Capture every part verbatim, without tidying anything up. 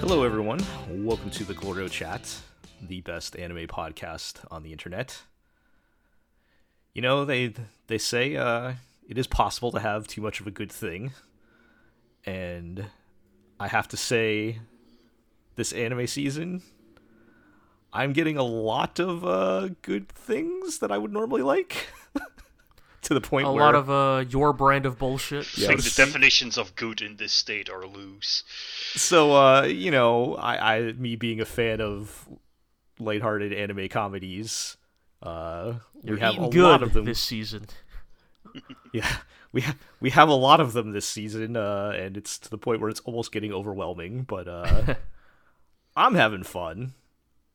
Hello everyone, welcome to the Glorio Chat, the best anime podcast on the internet. You know, they they say uh, it is possible to have too much of a good thing, and I have to say, this anime season, I'm getting a lot of uh, good things that I would normally like, to the point a where... A lot of uh, your brand of bullshit. Yes. I think the definitions of good in this state are loose. So, uh, you know, I, I, me being a fan of lighthearted anime comedies, uh, we have a lot of them this season. Yeah, we have we have a lot of them this season, uh, and it's to the point where it's almost getting overwhelming. But uh, I'm having fun.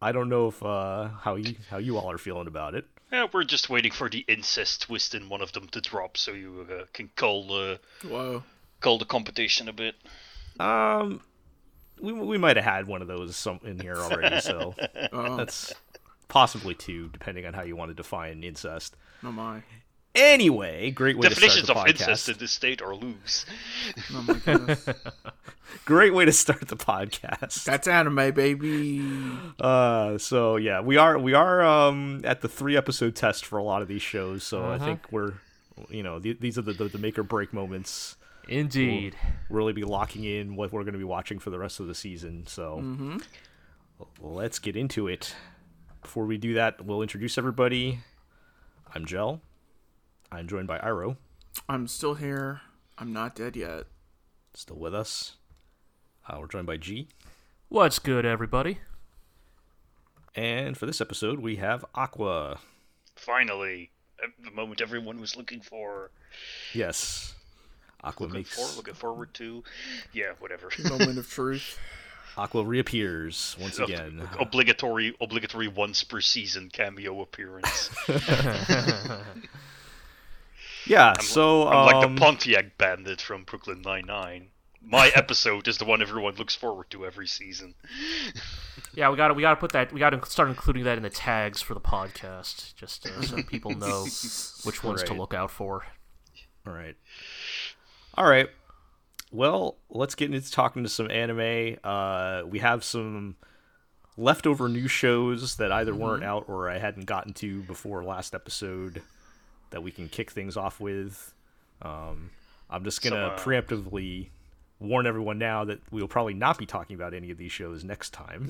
I don't know if uh, how you how you all are feeling about it. Yeah, we're just waiting for the incest twist in one of them to drop, so you uh, can call the Whoa. call the competition a bit. Um, we we might have had one of those some in here already, so oh. That's possibly two, depending on how you want to define incest. Oh my. Anyway, great way Definitions to start the podcast. Definitions of incest in this state are loose. Oh my goodness. Great way to start the podcast. That's anime, baby. Uh, so yeah, we are we are um at the three episode test for a lot of these shows. So uh-huh. I think we're, you know, th- these are the, the the make or break moments. Indeed, we'll really be locking in what we're going to be watching for the rest of the season. So mm-hmm. Let's get into it. Before we do that, we'll introduce everybody. I'm Jel. I'm joined by Iroh. I'm still here. I'm not dead yet. Still with us. Uh, we're joined by G. What's good, everybody? And for this episode, we have Aqua. Finally. The moment everyone was looking for. Yes. Aqua looking makes... For, looking forward to. Yeah, whatever. Moment of truth. Aqua reappears once again. Obligatory, obligatory once per season cameo appearance. Yeah, I'm so... Like, I'm um, like the Pontiac Bandit from Brooklyn Nine-Nine. My episode is the one everyone looks forward to every season. Yeah, we gotta we gotta put that... We gotta start including that in the tags for the podcast, just uh, so people know which ones right. to look out for. All right. All right. Well, let's get into talking to some anime. Uh, we have some leftover new shows that either mm-hmm. weren't out or I hadn't gotten to before last episode... that we can kick things off with. Um, I'm just going to so, uh, preemptively warn everyone now that we'll probably not be talking about any of these shows next time.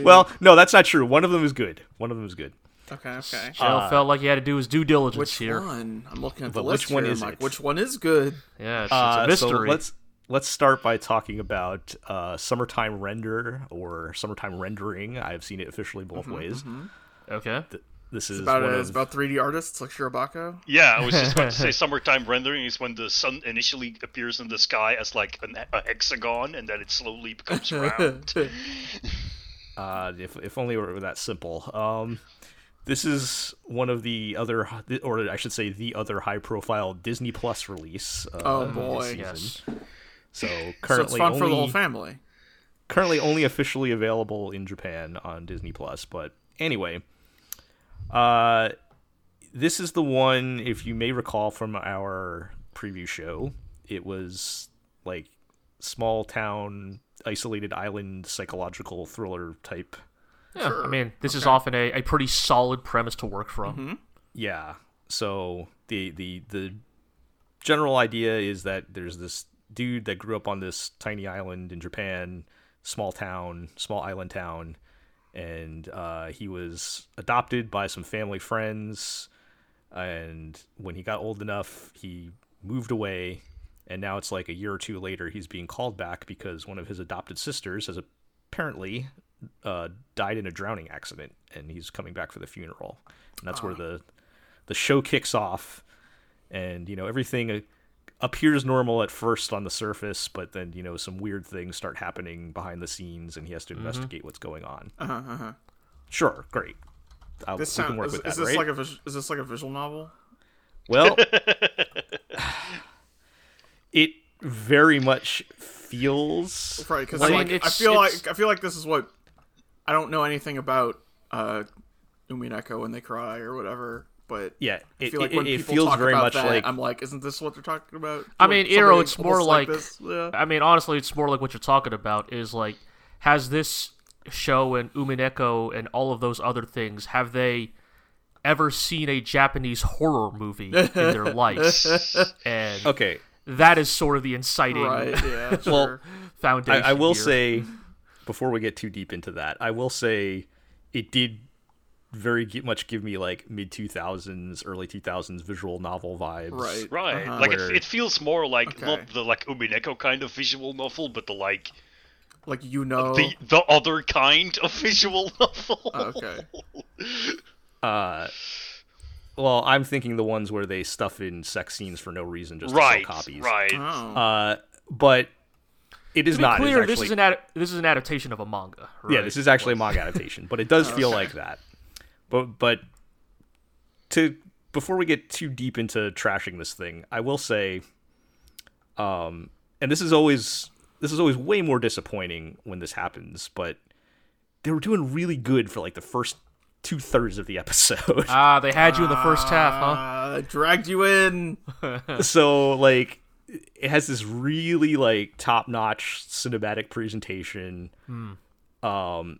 Well, no, that's not true. One of them is good. One of them is good. Okay, okay. Jel uh, felt like he had to do his due diligence which here. Which one? I'm looking at the but list which one here. Is I'm like, it? Which one is good? Yeah, it's, uh, it's a mystery. So let's, let's start by talking about uh, Summertime Render or Summertime Rendering. I've seen it officially both mm-hmm, ways. Mm-hmm. Okay. The, This is it's about, a, it's about three D artists like Shirobako. Yeah, I was just about to say Summertime Rendering is when the sun initially appears in the sky as like an, a hexagon, and then it slowly becomes round. uh, if if only it were that simple. Um, this is one of the other, or I should say the other high-profile Disney Plus release. Uh, oh boy, yes. So currently so it's fun only, for the whole family. Currently only officially available in Japan on Disney Plus, but anyway. Uh, this is the one, if you may recall from our preview show, it was like small town, isolated island, psychological thriller type. Yeah, sure. I mean, this okay. is often a, a pretty solid premise to work from. Mm-hmm. Yeah, so the, the, the general idea is that there's this dude that grew up on this tiny island in Japan, small town, small island town. And uh, he was adopted by some family friends, and when he got old enough, he moved away, and now it's like a year or two later, he's being called back because one of his adopted sisters has apparently uh, died in a drowning accident, and he's coming back for the funeral. And that's oh. where the the show kicks off, and, you know, everything appears normal at first on the surface, but then, you know, some weird things start happening behind the scenes, and he has to investigate mm-hmm. what's going on. Uh huh. Uh-huh. Sure, great. I'll, this sound, we can work is, with that, is this right? Like a is this like a visual novel? Well, it very much feels right, because like, I, mean, like, I feel it's... like I feel like this is what I don't know anything about uh, Umineko when they cry or whatever. But yeah, it, I feel like it, when it feels very much that, like I'm like, isn't this what they're talking about? I mean, you know, it's more like, like yeah. I mean, honestly, it's more like what you're talking about is like, has this show and Umineko and all of those other things, have they ever seen a Japanese horror movie in their life? And okay, that is sort of the inciting right, yeah, sure. well, foundation. I, I will here. say, before we get too deep into that, I will say it did. very much give me like mid two thousands early two thousands visual novel vibes, right right uh-huh. like Where... it, it feels more like okay. not the like Umineko kind of visual novel, but the like like you know the the other kind of visual novel. okay uh well I'm thinking the ones where they stuff in sex scenes for no reason just right, to sell copies. right oh. uh but It is to be not. Clear, it's actually... this is an ad- this is an adaptation of a manga. Right? Yeah, this is actually a manga adaptation, but it does feel okay. like that. But but to before we get too deep into trashing this thing, I will say, um, and this is always this is always way more disappointing when this happens. But they were doing really good for like the first two thirds of the episode. Ah, they had you in the first half, huh? Uh, dragged you in. So like. It has this really like top-notch cinematic presentation. Mm. Um,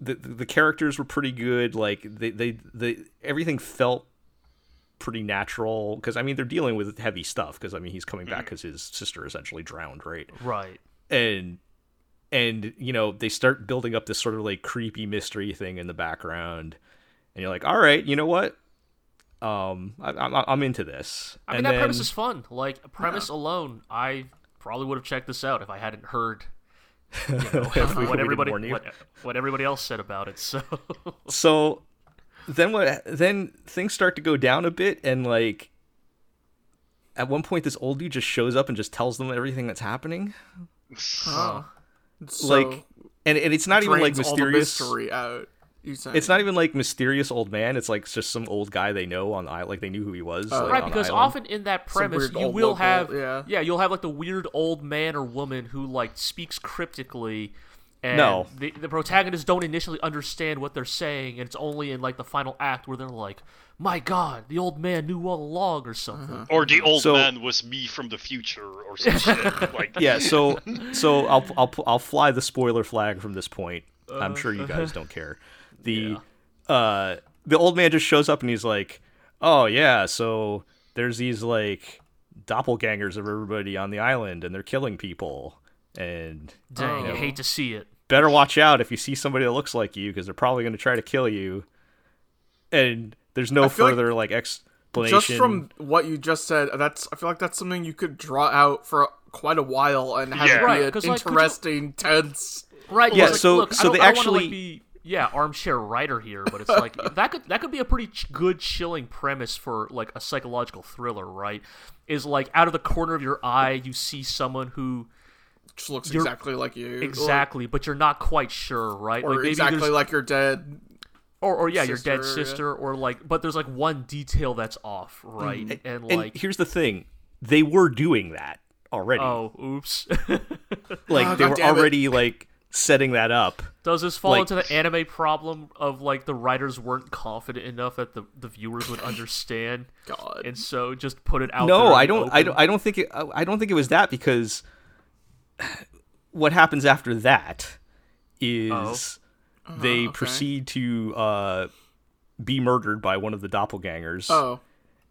the, the the characters were pretty good. Like they they, they everything felt pretty natural because I mean they're dealing with heavy stuff because I mean he's coming back because his sister essentially drowned, right? Right. And and you know they start building up this sort of like creepy mystery thing in the background, and you're like, all right, you know what? Um, I, I, I'm into this. I mean, and that then, premise is fun. Like, premise yeah. alone, I probably would have checked this out if I hadn't heard you know, we, what everybody what, what everybody else said about it. So, so then what? Then things start to go down a bit, and like at one point, this old dude just shows up and just tells them everything that's happening. Oh. So like, and, and it's not even like mysterious. All the mystery out. It's not even like mysterious old man. It's like just some old guy they know on the island. Like they knew who he was. Uh, like right, on because the often in that premise, you will local, have yeah. yeah, you'll have like the weird old man or woman who like speaks cryptically, and no. the, the protagonists don't initially understand what they're saying, and it's only in like the final act where they're like, "My God, the old man knew all along," or something, uh-huh. or the old so, man was me from the future, or some shit. Like yeah, so so I'll I'll I'll fly the spoiler flag from this point. Uh, I'm sure you guys don't care. The yeah. uh, the old man just shows up and he's like, oh, yeah, so there's these, like, doppelgangers of everybody on the island, and they're killing people. And Dang, you know, I hate to see it. Better watch out if you see somebody that looks like you, because they're probably going to try to kill you. And there's no further, like, like, explanation. Just from what you just said, that's I feel like that's something you could draw out for quite a while and have yeah. it right, be an interesting, like, you... tense... Right, yeah, like, so, look, so they actually... Yeah, armchair writer here, but it's like that could that could be a pretty ch- good chilling premise for like a psychological thriller, right? Is like out of the corner of your eye you see someone who just looks exactly like you, exactly, or, but you're not quite sure, right? Or like maybe exactly like your dead, or or yeah, sister, your dead sister, yeah. or like, but there's like one detail that's off, right? Mm, and, and like, and here's the thing, they were doing that already. Oh, oops! Like oh, they were already it. like. setting that up. Does this fall like, into the anime problem of like the writers weren't confident enough that the, the viewers would understand? God, and so just put it out. No, there I don't. I don't. I don't think. It, I don't think it was that because what happens after that is oh. they oh, okay. proceed to uh, be murdered by one of the doppelgangers. Oh,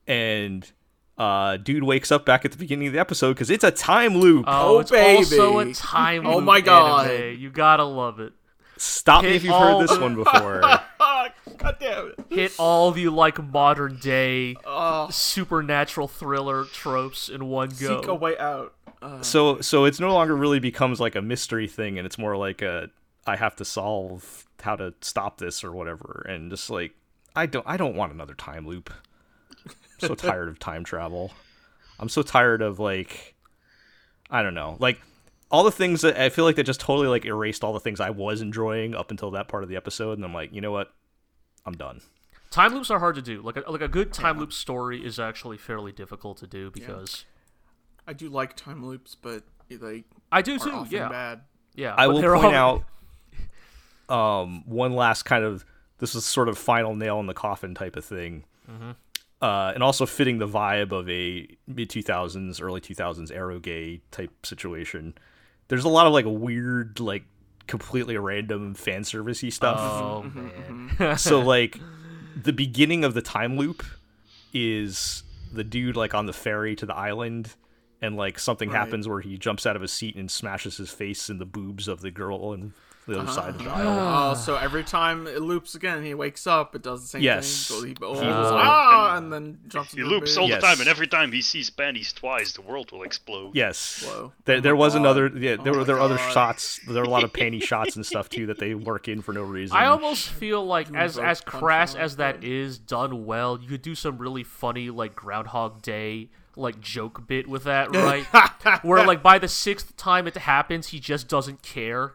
and. Uh, dude wakes up back at the beginning of the episode because it's a time loop. Oh, oh it's baby. also a time loop. Oh my God, anime. You gotta love it. Stop Hit me if you've all... heard this one before. God damn it! Hit all the like modern day uh, supernatural thriller tropes in one go. Seek a way out. Uh. So, so it's no longer really becomes like a mystery thing, and it's more like a I have to solve how to stop this or whatever, and just like I don't, I don't want another time loop. I'm so tired of time travel. I'm so tired of, like, I don't know. Like, all the things that I feel like they just totally, like, erased all the things I was enjoying up until that part of the episode. And I'm like, you know what? I'm done. Time loops are hard to do. Like, a, like a good time yeah. loop story is actually fairly difficult to do because... Yeah. I do like time loops, but like I do too. Yeah, bad. yeah. I will point all... out um, one last kind of this is sort of final nail in the coffin type of thing, mm-hmm. uh, and also fitting the vibe of a mid two thousands, early two thousands Aerogay type situation. There's a lot of like weird, like completely random fan servicey stuff. Oh man! So like the beginning of the time loop is the dude like on the ferry to the island. And like something right. happens where he jumps out of a seat and smashes his face in the boobs of the girl on the other uh-huh. side of the aisle. Oh, so every time it loops again, he wakes up. It does the same yes. thing. So he goes, ah, and, and then jumps. He loops all yes. the time, and every time he sees panties twice, the world will explode. Yes. Whoa. There, oh there was God. another. Yeah, there oh were there God. other shots. There are a lot of panty shots and stuff too that they work in for no reason. I almost feel like as as crass as that is done well, you could do some really funny like Groundhog Day. Like joke bit with that, right? Where like by the sixth time it happens, he just doesn't care.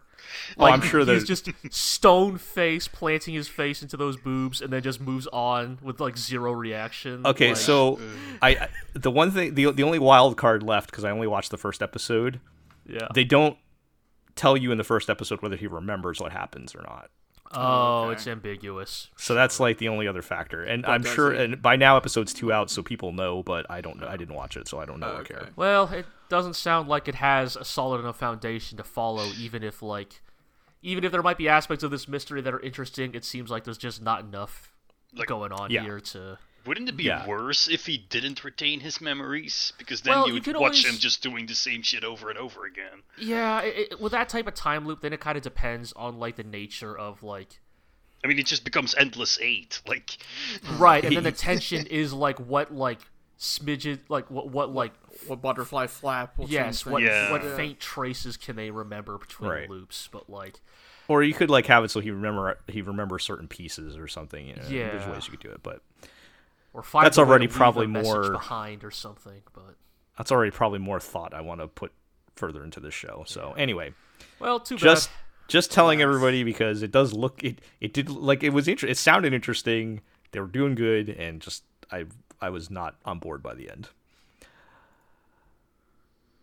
Like, oh, I'm sure he's just stone face planting his face into those boobs, and then just moves on with like zero reaction. Okay, like, so I, I the one thing the the only wild card left because I only watched the first episode. Yeah, they don't tell you in the first episode whether he remembers what happens or not. Oh, okay. It's ambiguous. So that's like the only other factor, and that I'm sure. It. And by now, episode's two out, so people know. But I don't know. I didn't watch it, so I don't know. Oh, okay. Care. Well, it doesn't sound like it has a solid enough foundation to follow. Even if like, even if there might be aspects of this mystery that are interesting, it seems like there's just not enough like, going on yeah. here to. Wouldn't it be yeah. worse if he didn't retain his memories? Because then well, you would you watch always... him just doing the same shit over and over again. Yeah, it, it, with that type of time loop, then it kind of depends on, like, the nature of, like... I mean, it just becomes Endless Eight, like... Right, and then the tension is, like, what, like, smidgen... Like, what, what like... What butterfly flap... Yes, what, yeah. what faint traces can they remember between right. loops, but, like... Or you could, like, have it so he remember he remembers certain pieces or something. You know? Yeah. There's ways you could do it, but... Or find that's already probably more behind or something, but that's already probably more thought I want to put further into this show. So yeah. anyway, well, too just bad. just telling everybody because it does look it it did like it was interesting. It sounded interesting. They were doing good, and just I I was not on board by the end.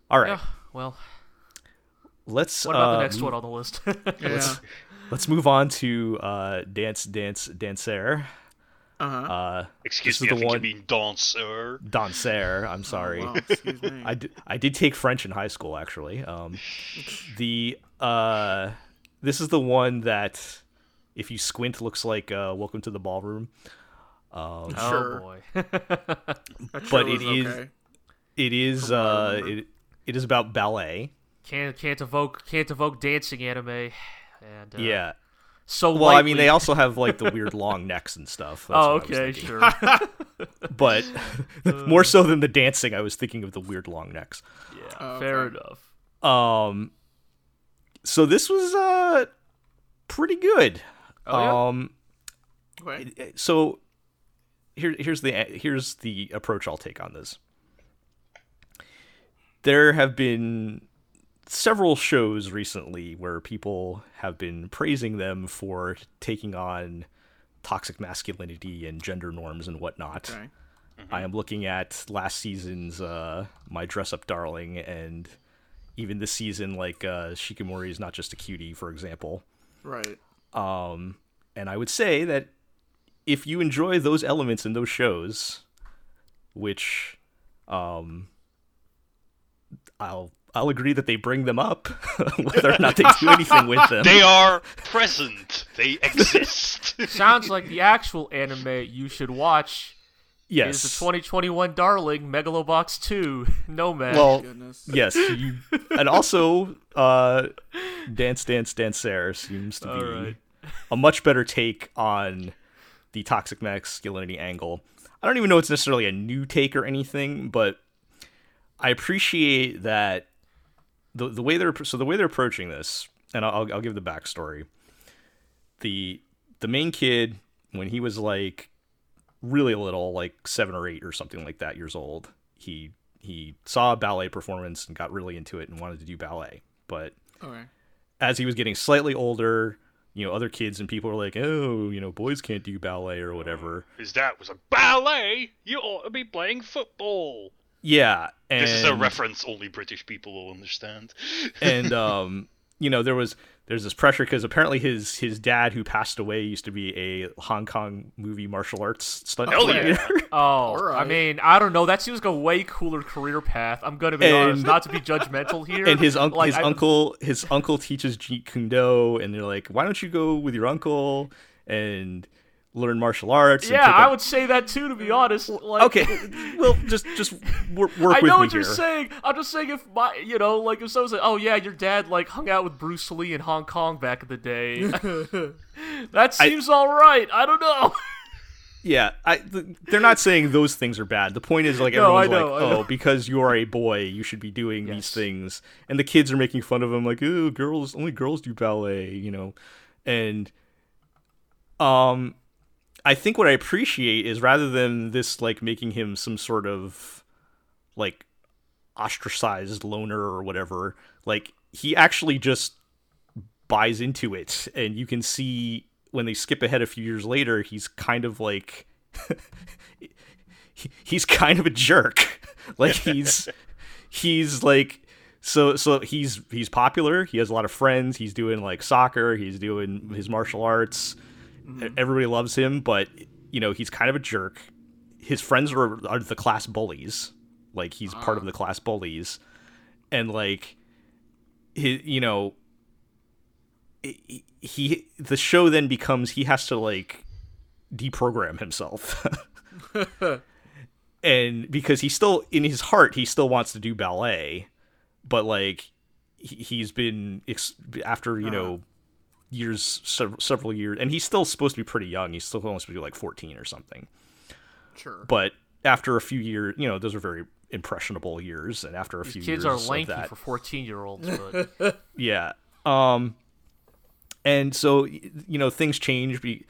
All right, yeah, well, let's. What about um, the next one on the list? let's, let's move on to uh, Dance Dance Danseur. Uh-huh. Uh, excuse me, I think one... you mean danseur. Danseur, I'm sorry. Oh, wow. Excuse me. I, d- I did take French in high school, actually. Um, the uh, this is the one that, if you squint, looks like uh, Welcome to the Ballroom. Um, oh, sure. boy. But it is, okay. it is, uh, it, it is about ballet. Can't, can't evoke, can't evoke dancing anime. And, uh... yeah. So well, lightly. I mean, they also have like the weird long necks and stuff. That's oh, okay, sure. But uh, more so than the dancing, I was thinking of the weird long necks. Yeah, uh, fair okay. enough. Um, so this was uh pretty good. Oh, yeah? Um, okay. so here, here's the here's the approach I'll take on this. There have been several shows recently where people have been praising them for taking on toxic masculinity and gender norms and whatnot. Okay. Mm-hmm. I am looking at last season's uh, My Dress Up Darling and even this season, like uh, Shikimori's Not Just a Cutie, for example. Right. Um, and I would say that if you enjoy those elements in those shows, which um, I'll I'll agree that they bring them up, whether or not they do anything with them. They are present. They exist. Sounds like the actual anime you should watch yes. is the twenty twenty-one Darling Megalo Box two Nomad. Well, Goodness. yes. You, and also, uh, Dance Dance Danseur seems to All be right. a much better take on the toxic masculinity angle. I don't even know it's necessarily a new take or anything, but I appreciate that The the way they're so the way they're approaching this, and I'll I'll give the backstory. The the main kid, when he was like really little, like seven or eight or something like that years old, he he saw a ballet performance and got really into it and wanted to do ballet. But okay. as he was getting slightly older, you know, other kids and people were like, oh, you know, boys can't do ballet or whatever. His dad was like, ballet? You ought to be playing football. Yeah, And, this is a reference only British people will understand. And um, you know, there was there's this pressure because apparently his his dad, who passed away, used to be a Hong Kong movie martial arts stunt oh, player. Yeah. Oh, right. I mean, I don't know. That seems like a way cooler career path. I'm gonna be and, honest, not to be judgmental here. And his uncle, like, his I, uncle, his uncle teaches Jeet Kune Do, and they're like, why don't you go with your uncle and learn martial arts? Yeah, I a... would say that too, to be honest. Like, okay, well, just just work, work with me here. I know what you're here. saying. I'm just saying if my, you know, like if someone's like, oh yeah, your dad like hung out with Bruce Lee in Hong Kong back in the day. That seems I... all right. I don't know. Yeah, I, they're not saying those things are bad. The point is, like, everyone's no, know, like, oh, because you are a boy, you should be doing yes. these things. And the kids are making fun of him, like, ooh, girls, only girls do ballet, you know. And um, I think what I appreciate is rather than this, like, making him some sort of, like, ostracized loner or whatever, like, he actually just buys into it. And you can see... when they skip ahead a few years later, he's kind of like, he, he's kind of a jerk. Like he's, he's like, so, so he's, he's popular. He has a lot of friends. He's doing like soccer. He's doing his martial arts. Mm-hmm. Everybody loves him, but you know, he's kind of a jerk. His friends are, are the class bullies. Like he's uh. part of the class bullies. And like, he, you know, he, he the show then becomes he has to like deprogram himself and because he still in his heart he still wants to do ballet, but like he, he's been after you uh-huh. know years sev- several years, and he's still supposed to be pretty young. He's still supposed to be like fourteen or something, sure, but after a few years, you know, those are very impressionable years, and after a These few kids years kids are lanky that, for fourteen year olds, but yeah um and so, you know, things change be,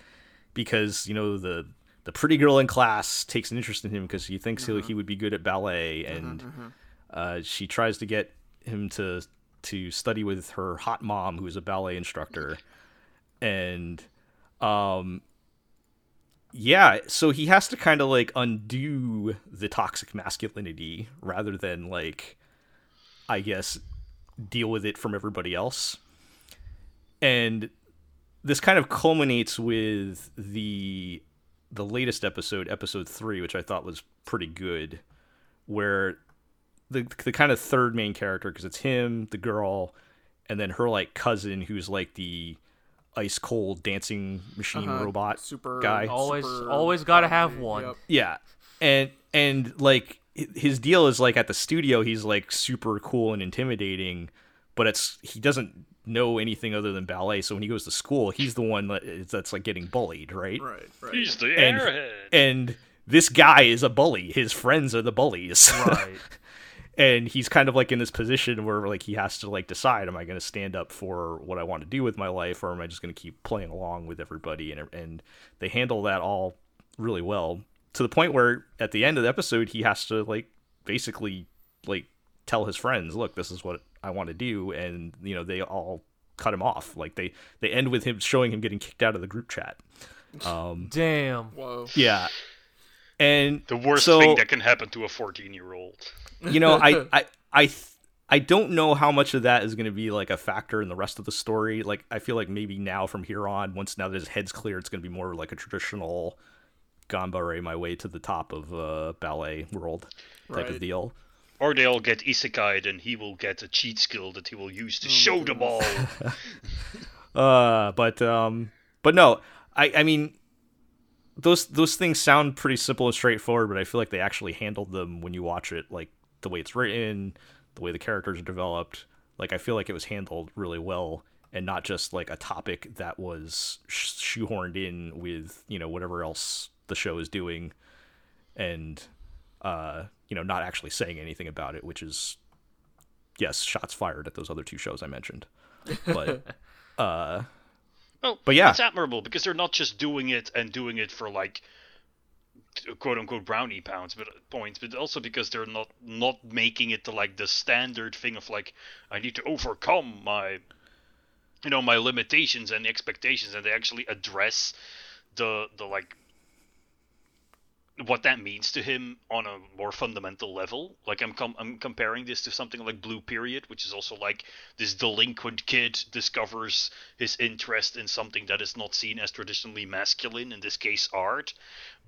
because, you know, the the pretty girl in class takes an interest in him because he thinks mm-hmm. he he would be good at ballet. And mm-hmm. uh, she tries to get him to to study with her hot mom, who is a ballet instructor. And, um, yeah, so he has to kind of, like, undo the toxic masculinity rather than, like, I guess, deal with it from everybody else. And this kind of culminates with the the latest episode, episode three, which I thought was pretty good, where the the kind of third main character, because it's him, the girl, and then her like cousin, who's like the ice cold dancing machine uh-huh. robot super guy. Always, super always got to have one. Yep. Yeah, and and like his deal is like at the studio, he's like super cool and intimidating, but it's he doesn't know anything other than ballet, so when he goes to school he's the one that is, that's like getting bullied, right right, right. He's the airhead, and, and this guy is a bully, his friends are the bullies, right? And he's kind of like in this position where like he has to like decide, am I going to stand up for what I want to do with my life, or am I just going to keep playing along with everybody? And and they handle that all really well, to the point where at the end of the episode he has to like basically like tell his friends, look, this is what I want to do, and you know they all cut him off. Like they they end with him showing him getting kicked out of the group chat. Um damn. Whoa. Yeah, and the worst so, thing that can happen to a fourteen year old, you know. I, I i i don't know how much of that is going to be like a factor in the rest of the story. Like I feel like maybe now from here on, once now that his head's clear, it's going to be more like a traditional Ganbare my way to the top of uh ballet world type right. of deal. Or they'll get isekai'd and he will get a cheat skill that he will use to show them all. uh, but um, but no, I, I mean, those those things sound pretty simple and straightforward, but I feel like they actually handled them when you watch it, like the way it's written, the way the characters are developed. Like I feel like it was handled really well, and not just like a topic that was sh- shoehorned in with, you know, whatever else the show is doing, and uh. you know, not actually saying anything about it, which is, yes, shots fired at those other two shows I mentioned. But, uh, well, but yeah, it's admirable because they're not just doing it and doing it for like quote unquote brownie pounds, but points, but also because they're not not making it to like the standard thing of like I need to overcome my, you know, my limitations and expectations, and they actually address the the like. what that means to him on a more fundamental level. Like, I'm com- I'm comparing this to something like Blue Period, which is also like this delinquent kid discovers his interest in something that is not seen as traditionally masculine, in this case art.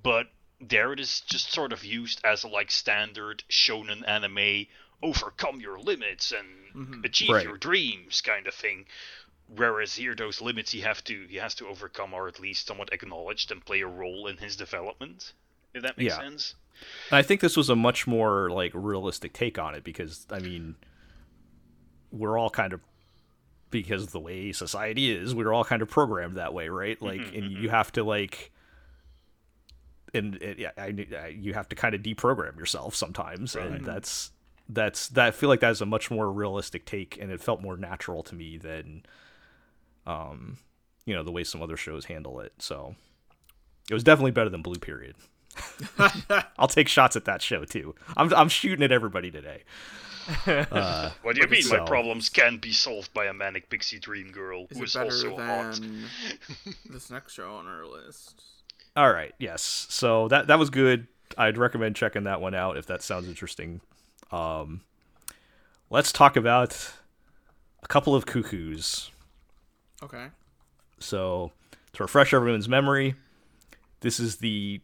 But there it is just sort of used as a, like, standard shonen anime, overcome your limits and mm-hmm. achieve right. your dreams kind of thing. Whereas here, those limits he have to he has to overcome are at least somewhat acknowledged and play a role in his development. If that makes yeah. sense. I think this was a much more like realistic take on it because, I mean, we're all kind of, because of the way society is, we're all kind of programmed that way, right? Like, mm-hmm, and mm-hmm. you have to like, and it, yeah, I, I, you have to kind of deprogram yourself sometimes, right. and that's that's that. I feel like that's a much more realistic take, and it felt more natural to me than. Um, you know, the way some other shows handle it. So it was definitely better than Blue Period. I'll take shots at that show too. I'm I'm shooting at everybody today. Uh, what do you mean? So, my problems can be solved by a manic pixie dream girl who is also hot. This next show on our list. All right. Yes. So that that was good. I'd recommend checking that one out if that sounds interesting. Um, let's talk about A Couple of Cuckoos. Okay. So, to refresh everyone's memory, this is the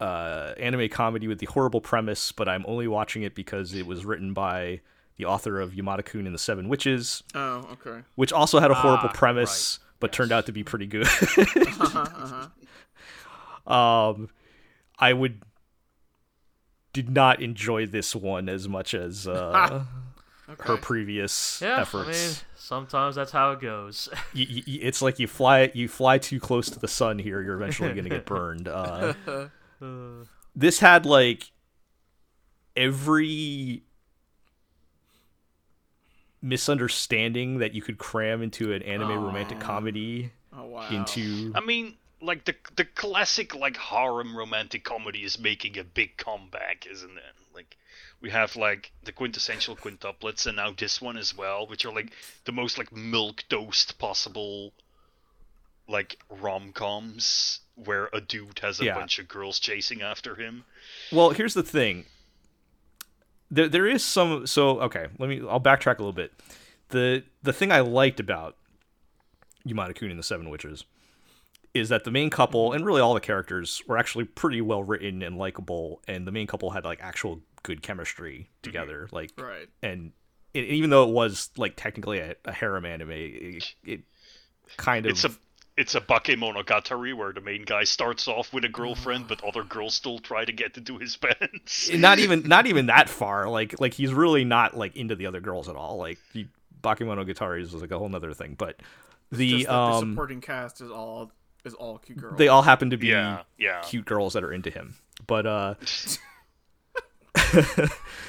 uh, anime comedy with the horrible premise, but I'm only watching it because it was written by the author of Yamada-kun and the Seven Witches. Oh, okay. Which also had a horrible ah, premise, right. but yes. turned out to be pretty good. uh-huh, uh-huh. Um, I would did not enjoy this one as much as uh, okay. her previous yeah, efforts. I mean... Sometimes that's how it goes. you, you, it's like you fly you fly too close to the sun here. You're eventually going to get burned. Uh, this had like every misunderstanding that you could cram into an anime oh. romantic comedy. Oh, wow. Into I mean, like the the classic like harem romantic comedy is making a big comeback, isn't it? Like. We have, like, the quintessential quintuplets, and now this one as well, which are, like, the most, like, milquetoast possible, like, rom-coms, where a dude has a yeah. bunch of girls chasing after him. Well, here's the thing. There, there is some... So, okay, let me... I'll backtrack a little bit. The the thing I liked about Yamada-kun and the Seven Witches is that the main couple, and really all the characters, were actually pretty well-written and likable, and the main couple had, like, actual... good chemistry together, like right. and it, even though it was like technically a, a harem anime, it, it kind of it's a it's a Bakemonogatari where the main guy starts off with a girlfriend, but other girls still try to get into his pants. not even not even that far. Like like he's really not like into the other girls at all. Like he, Bakemonogatari is like a whole nother thing. But the um, the supporting cast is all is all cute girls. They all happen to be yeah, yeah. cute girls that are into him. But uh.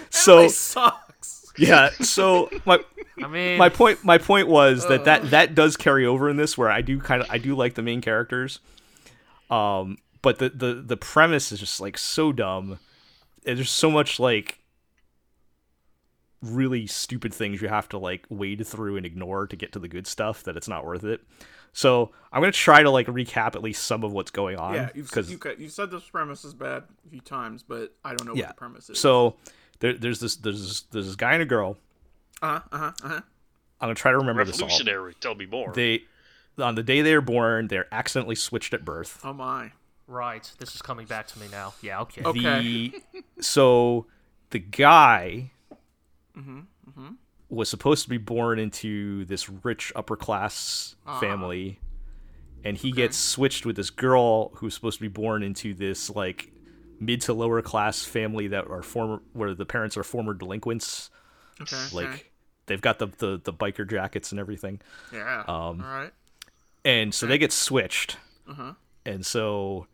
so sucks. Yeah, so my I mean, my point my point was uh, that, that that does carry over in this where I do kind of I do like the main characters. Um but the, the the premise is just like so dumb. There's so much like really stupid things you have to like wade through and ignore to get to the good stuff that it's not worth it. So I'm going to try to, like, recap at least some of what's going on. Yeah, you've, you, you've said this premise is bad a few times, but I don't know yeah. what the premise is. So there, there's, this, there's, this, there's this guy and a girl. Uh-huh, uh-huh, uh-huh. I'm going to try to remember this all. Revolutionary, tell me more. They, on the day they were born, they're accidentally switched at birth. Oh, my. Right. This is coming back to me now. Yeah, okay. Okay. The, so the guy mm-hmm, mm-hmm. was supposed to be born into this rich upper-class uh, family, and he okay. gets switched with this girl who's supposed to be born into this, like, mid-to-lower-class family that are former, where the parents are former delinquents. Okay. Like, okay. they've got the, the, the biker jackets and everything. Yeah, um, all right. And so okay. they get switched. Uh-huh. And so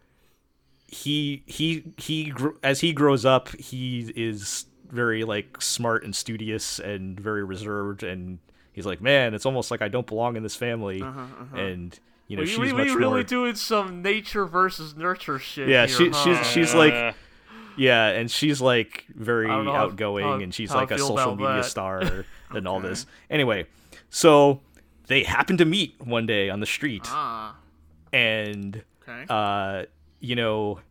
he, he, he, as he grows up, he is... very like smart and studious and very reserved, and he's like, man, it's almost like I don't belong in this family. Uh-huh, uh-huh. And you know, we, she's we, much we really more... doing some nature versus nurture shit. Yeah, here, she, huh? she's she's yeah. like, yeah, and she's like very outgoing, how, and she's like I a social media that. star and okay. all this. Anyway, so they happen to meet one day on the street, ah. and okay. uh, you know.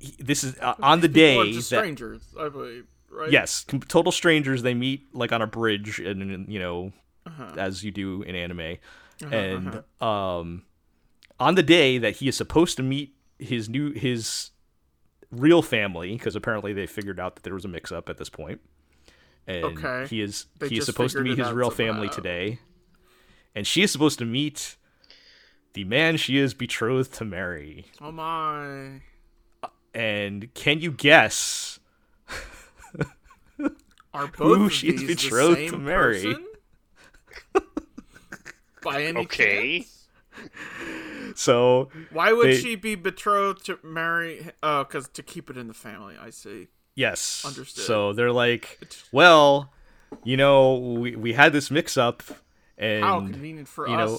he, this is uh, on the day that, strangers, I believe, right? Yes, total strangers. They meet like on a bridge, and, and you know, uh-huh. as you do in anime, uh-huh, and uh-huh. um, on the day that he is supposed to meet his new his real family, because apparently they figured out that there was a mix-up at this point, and okay. he is they he is supposed to meet his real family out. today, and she is supposed to meet the man she is betrothed to marry. Oh my. And can you guess Are both who of she's these betrothed the same to marry? By any okay. chance? So why would they, she be betrothed to marry? Oh, because to keep it in the family, I see. Yes. Understood. So they're like, well, you know, we, we had this mix-up. And, how convenient for you us. Know,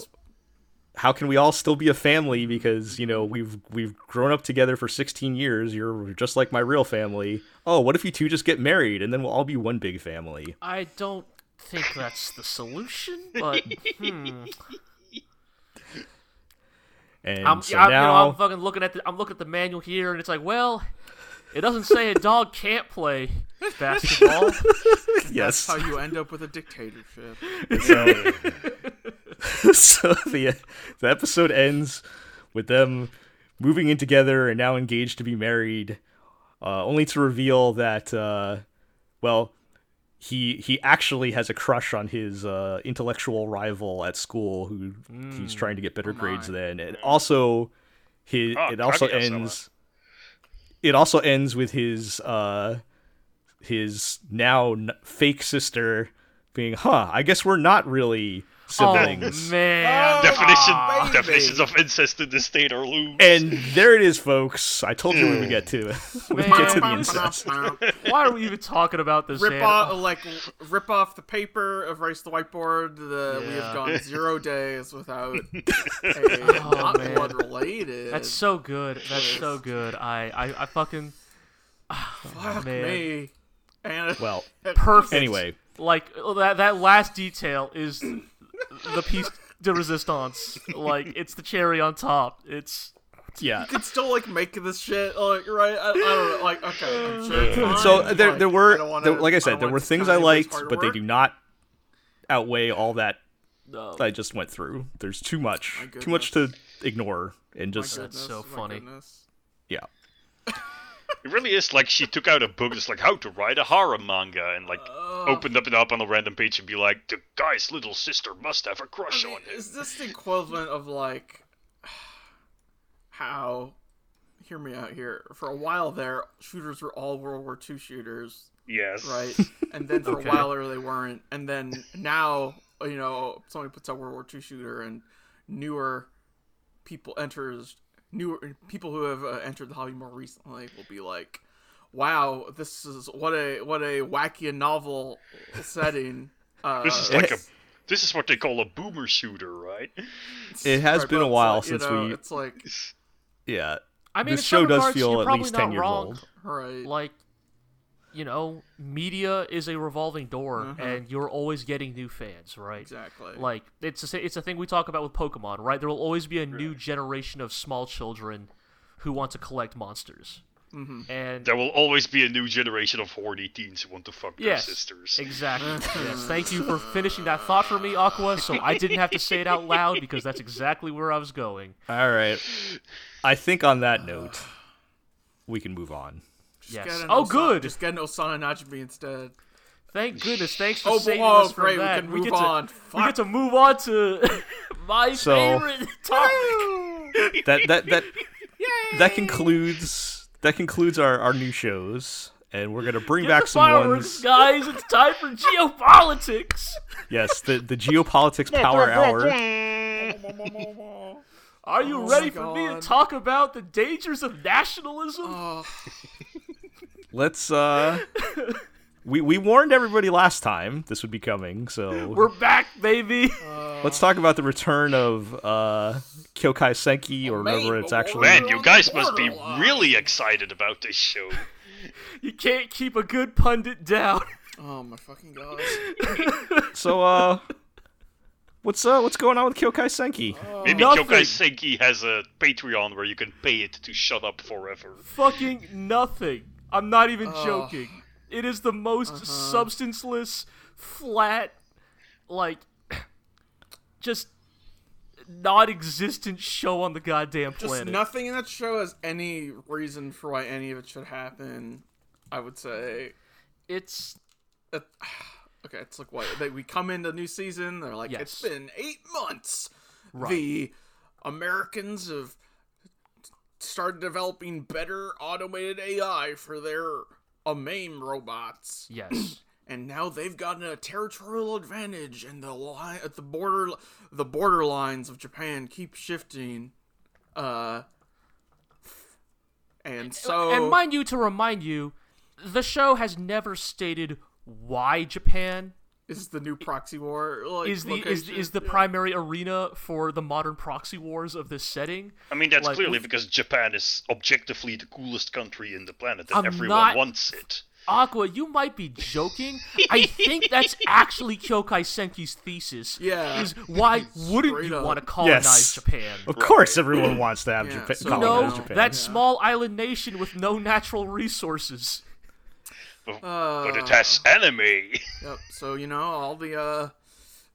how can we all still be a family? Because, you know, we've we've grown up together for sixteen years. You're just like my real family. Oh, what if you two just get married and then we'll all be one big family? I don't think that's the solution, but hmm. And I'm, so I'm, now... you know, I'm fucking looking at the I'm looking at the manual here, and it's like, well, it doesn't say a dog can't play basketball. Yes, that's how you end up with a dictatorship. Exactly. So the, the episode ends with them moving in together and now engaged to be married, uh, only to reveal that, uh, well, he he actually has a crush on his uh, intellectual rival at school, who mm, he's trying to get better grades than. And also, his, oh, it also ends. It also ends with his uh, his now n- fake sister being, huh? I guess we're not really siblings. Oh, man. Oh, Definition, oh, definitions of incest in this state are loose. And there it is, folks. I told you we would get to we get to the incest. Why are we even talking about this? Rip off, like, rip off the paper, erase the whiteboard. The, yeah. We have gone zero days without a oh, blood related. That's so good. That's so good. I, I, I fucking... Oh, fuck man. me. And well, perfect. Anyway. Like, that, that last detail is... the piece de resistance, like it's the cherry on top. It's yeah. You could still like make this shit, like right? I, I don't know, like okay. I'm sure it's fine. So there, like, there were, I don't wanna, there, like I said, I there were things I liked, but they do not outweigh all that no. I just went through. There's too much, too much to ignore, and just that's so funny. Goodness. Yeah. It really is like she took out a book that's like how to write a horror manga and like uh, opened up it up on a random page and be like, the guy's little sister must have a crush I mean, on him. Is this the equivalent of like how, hear me out here, for a while there, shooters were all World War Two shooters. Yes. Right? And then for okay. a while there they weren't. And then now, you know, somebody puts out World War Two shooter and newer people enters... New people who have uh, entered the hobby more recently will be like, "Wow, this is what a what a wacky and novel setting." Uh, this is like a this is what they call a boomer shooter, right? It has right, been a while since like, you know, we. It's like, yeah, I mean, this show does regards, feel at least ten years wrong. old, right? Like, you know, media is a revolving door, uh-huh. and you're always getting new fans, right? Exactly. Like, it's a, it's a thing we talk about with Pokemon, right? There will always be a right. new generation of small children who want to collect monsters. Mm-hmm. And there will always be a new generation of horny teens who want to fuck yes, their sisters. Exactly. Yes. Thank you for finishing that thought for me, Aqua, so I didn't have to say it out loud, because that's exactly where I was going. All right. I think on that note, we can move on. Just yes. Oh, Osana. Good. Just get an Osana Najimi instead. Thank goodness. Thanks for oh, saving oh, us from great. that. We can move we get on. To, we get to move on to my so, favorite topic. That that that Yay! that concludes that concludes our, our new shows, and we're gonna bring get back the some ones. Guys, it's time for geopolitics. Yes, the the geopolitics power hour. Are you oh ready for me to talk about the dangers of nationalism? Oh. Let's, uh, we, we warned everybody last time this would be coming, so... We're back, baby! Uh, Let's talk about the return of, uh, Kyokai Senki, or whatever it's actually... Man, you guys must be really excited about this show. You can't keep a good pundit down. Oh, my fucking god. So, uh, What's uh, what's going on with Kyokai Senki? Uh, Maybe nothing. Kyokai Senki has a Patreon where you can pay it to shut up forever. Fucking nothing. I'm not even uh, joking. It is the most uh-huh. substanceless, flat, like, just non-existent show on the goddamn planet. Just nothing in that show has any reason for why any of it should happen, I would say. It's... Uh, okay, it's like, what, they, we come into new season, they're like, yes. It's been eight months! Right. The Americans have started developing better automated A I for their A M A M robots. Yes. And now they've gotten a territorial advantage, and the li- at the border, the borderlines of Japan keep shifting. Uh, and so, and mind you, to remind you, the show has never stated why Japan is the new proxy war. Like, is the is, is the yeah. primary arena for the modern proxy wars of this setting? I mean, that's like, clearly because Japan is objectively the coolest country in the planet, and I'm everyone not... wants it. Aqua, you might be joking. I think that's actually Kyokai Senki's thesis. Yeah. Is why wouldn't you up. want to colonize yes. Japan? Of right. course everyone wants to have yeah. Japan. So, colonize you know, Japan. That yeah. small island nation with no natural resources. But, uh, but it has anime. Yep, so, you know, all the, uh,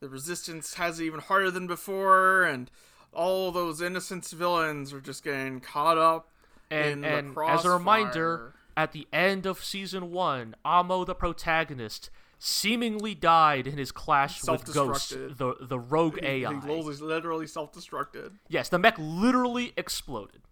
the resistance has it even harder than before, and all those innocent villains are just getting caught up and, in and the crossfire. As a reminder... At the end of season one, Amo, the protagonist, seemingly died in his clash with Ghost, the the rogue he, A I. He literally self-destructed. Yes, the mech literally exploded.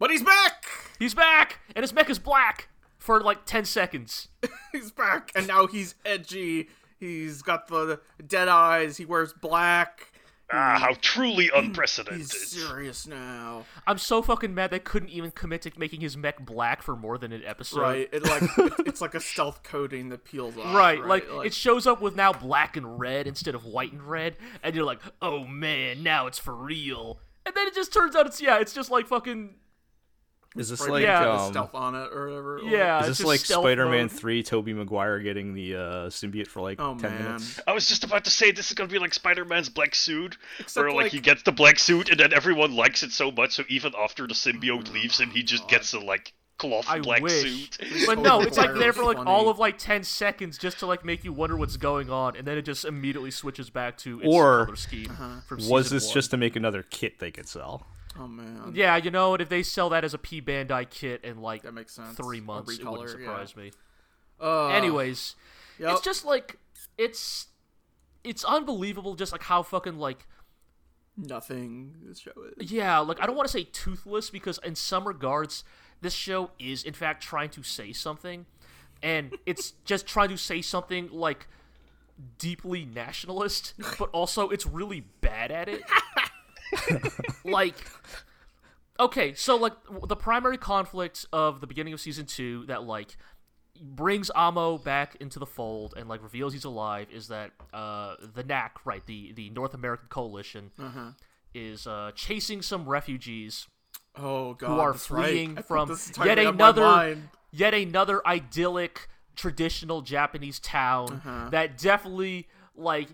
But he's back! He's back! And his mech is black for like ten seconds. He's back, and now he's edgy. He's got the dead eyes. He wears black. Ah, how truly unprecedented. He's serious now. I'm so fucking mad they couldn't even commit to making his mech black for more than an episode. Right, it like it's like a stealth coating that peels off. Right, right? Like, like it shows up with now black and red instead of white and red, and you're like, oh man, now it's for real. And then it just turns out it's, yeah, it's just like fucking... Is this right, like... Yeah, um, stealth on it or whatever. Yeah, is this like Spider-Man mode? three, Tobey Maguire getting the uh, symbiote for like oh, ten man. minutes? I was just about to say this is going to be like Spider-Man's black suit. Except where like, like he gets the black suit and then everyone likes it so much so even after the symbiote oh, leaves him, he just God. gets the like cloth I black wish. suit. But no, it's like there for like funny. all of like ten seconds just to like make you wonder what's going on and then it just immediately switches back to its or, color scheme. Uh-huh. From was this one. just to make another kit they could sell? Oh man. Yeah, you know, if they sell that as a P Bandai kit in like that makes sense. three months, recolor, it wouldn't surprise yeah. me. Uh, Anyways, yep. it's just like it's it's unbelievable, just like how fucking like nothing this show is. Yeah, like I don't want to say toothless because in some regards, this show is in fact trying to say something, and it's just trying to say something like deeply nationalist, but also it's really bad at it. Like, okay, so, like, the primary conflict of the beginning of Season two that, like, brings Amo back into the fold and, like, reveals he's alive is that uh, the N A C, right, the, the North American Coalition, uh-huh. is uh, chasing some refugees oh, God, who are fleeing right. from yet another, yet another idyllic, traditional Japanese town uh-huh. that definitely, like...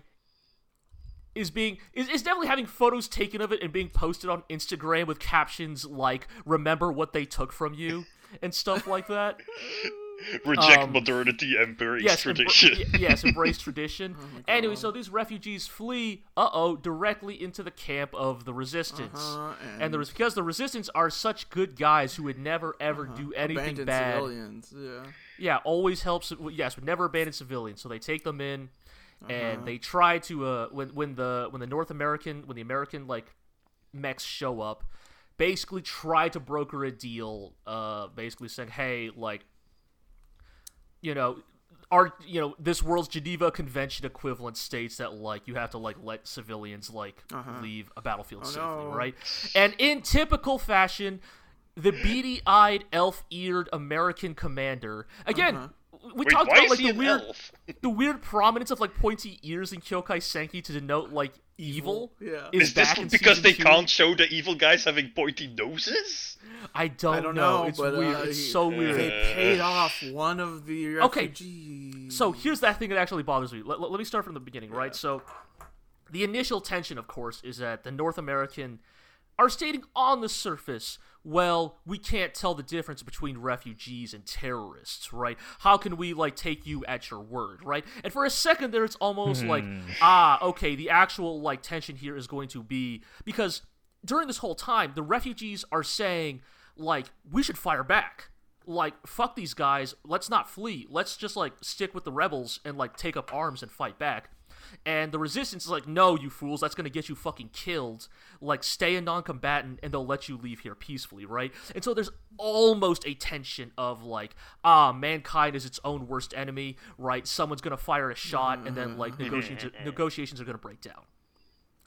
is being is, is definitely having photos taken of it and being posted on Instagram with captions like "Remember what they took from you" and stuff like that. Reject um, modernity, embrace yes, tradition. Embra- yes, embrace tradition. Oh anyway, so these refugees flee, uh-oh, directly into the camp of the resistance. Uh-huh, and and the, because the resistance are such good guys who would never, ever uh-huh. do anything abandon bad. Civilians, yeah. Yeah, always helps. Yes, would never abandon civilians. So they take them in. And uh-huh. they try to uh when when the when the North American when the American like mechs show up, basically try to broker a deal, uh basically saying, hey, like, you know, our you know this world's Geneva Convention equivalent states that like you have to like let civilians like uh-huh. leave a battlefield oh, safely, no. right? And in typical fashion, the beady-eyed, elf-eared American commander again. Uh-huh. We Wait, talked about like the weird, the weird prominence of like pointy ears in Kyokai Senki to denote like evil. Yeah. Is, is this because they two? can't show the evil guys having pointy noses? I don't, I don't know. know. It's but, weird. Uh, it's so uh, weird. They paid off one of the refugees. Okay. So here's that thing that actually bothers me. Let, let me start from the beginning, yeah. right? So The initial tension, of course, is that the North American are stating on the surface, well, we can't tell the difference between refugees and terrorists, right? How can we, like, take you at your word, right? And for a second there, it's almost like, ah, okay, the actual, like, tension here is going to be... Because during this whole time, the refugees are saying, like, we should fire back. Like, fuck these guys, let's not flee. Let's just, like, stick with the rebels and, like, take up arms and fight back. And the resistance is like, no, you fools, that's going to get you fucking killed. Like, stay a non-combatant and they'll let you leave here peacefully, right? And so there's almost a tension of, like, ah, mankind is its own worst enemy, right? Someone's going to fire a shot and then, like, negotiations, negotiations are going to break down.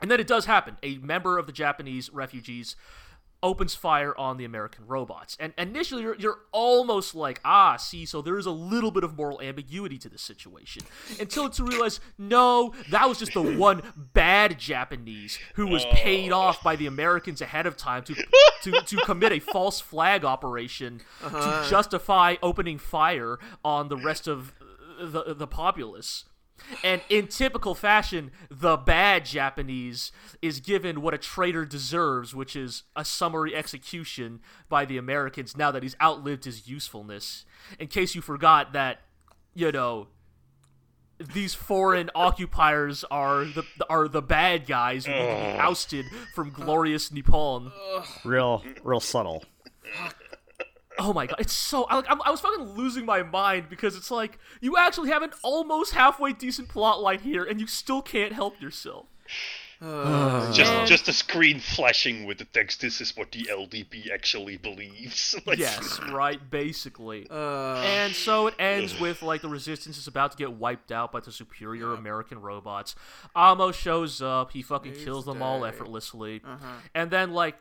And then it does happen. A member of the Japanese refugees opens fire on the American robots. And initially, you're, you're almost like, ah, see, so there is a little bit of moral ambiguity to this situation. Until it's realized, no, that was just the one bad Japanese who was paid off by the Americans ahead of time to to, to commit a false flag operation uh-huh. to justify opening fire on the rest of the the populace. And in typical fashion, the bad Japanese is given what a traitor deserves, which is a summary execution by the Americans now that he's outlived his usefulness. In case you forgot that, you know, these foreign occupiers are the are the bad guys who need to be ousted from glorious Nippon. Real, real subtle. Oh my god, it's so... I, I was fucking losing my mind because it's like, you actually have an almost halfway decent plot line here and you still can't help yourself. Uh, just and, just a screen flashing with the text, this is what the L D P actually believes. Like, yes, right, basically. Uh, and so it ends ugh. with, like, the resistance is about to get wiped out by the superior yeah. American robots. Amo shows up, he fucking He's kills them dead. all effortlessly. Uh-huh. And then, like,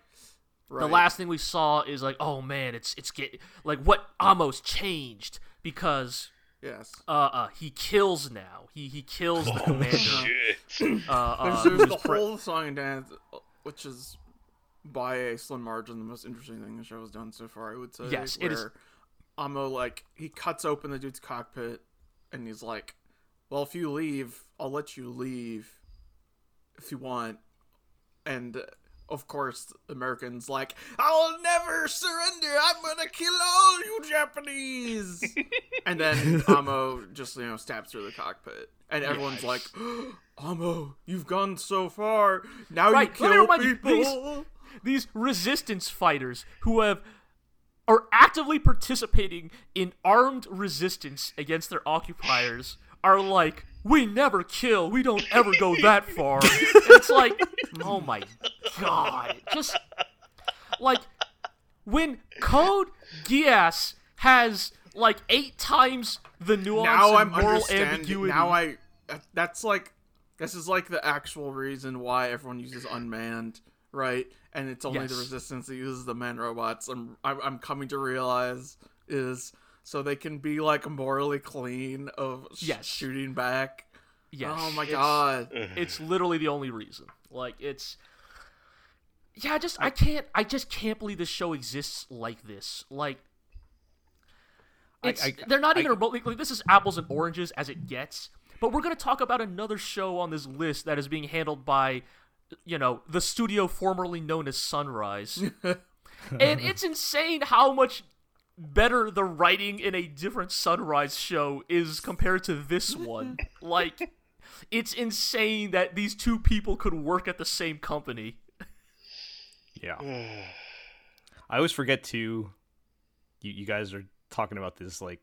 Right. the last thing we saw is like, oh man, it's it's get like what Amos changed because yes, uh, uh he kills now. He he kills oh, the commander. Shit. Uh, uh, there's there's the pre- whole song and dance, which is by a slim margin the most interesting thing the show has done so far. I would say yes, where it is. Amo like he cuts open the dude's cockpit and he's like, well, if you leave, I'll let you leave if you want, and. Uh, Of course, Americans like, I'll never surrender. I'm gonna kill all you Japanese. And then Amo just, you know, stabs through the cockpit, and everyone's yes. like, oh, Amo, you've gone so far. Now right. you kill well, people. You, these, these resistance fighters who have are actively participating in armed resistance against their occupiers are like, we never kill. We don't ever go that far. It's like, oh my god. Just, like, when Code Geass has, like, eight times the nuance now and I'm moral ambiguity. Now I, that's like, this is like the actual reason why everyone uses unmanned, right? And it's only yes. the resistance that uses the manned robots. I'm, I'm coming to realize is... So they can be, like, morally clean of sh- yes. shooting back. Yes. Oh, my it's, God. It's literally the only reason. Like, it's... Yeah, I just... I can't... I just can't believe this show exists like this. Like... It's, I, I, they're not I, even remotely... Like, this is apples and oranges as it gets. But we're going to talk about another show on this list that is being handled by, you know, the studio formerly known as Sunrise. And it's insane how much... better the writing in a different Sunrise show is compared to this one. Like, it's insane that these two people could work at the same company. Yeah. I always forget to... You, you guys are talking about this, like,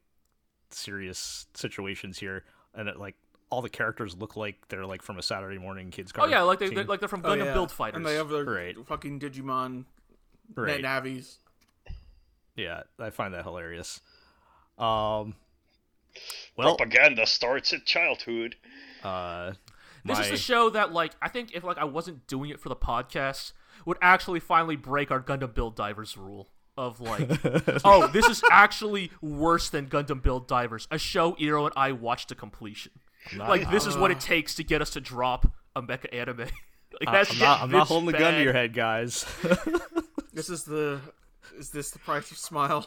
serious situations here, and, it, like, all the characters look like they're, like, from a Saturday morning kids' cartoon. Oh, yeah, like, they, they're, like they're from Gundam oh, yeah. Build Fighters. And they have their right. fucking Digimon right. Net Navies. Yeah, I find that hilarious. Um, well, propaganda starts at childhood. Uh, this my... is a show that, like, I think if like I wasn't doing it for the podcast, would actually finally break our Gundam Build Divers rule of like, oh, this is actually worse than Gundam Build Divers, a show Iro and I watched to completion. Not, like, this uh... is what it takes to get us to drop a mecha anime. Like, that's I'm, not, I'm not holding bad. the gun to your head, guys. This is the. Is this the price of smiles?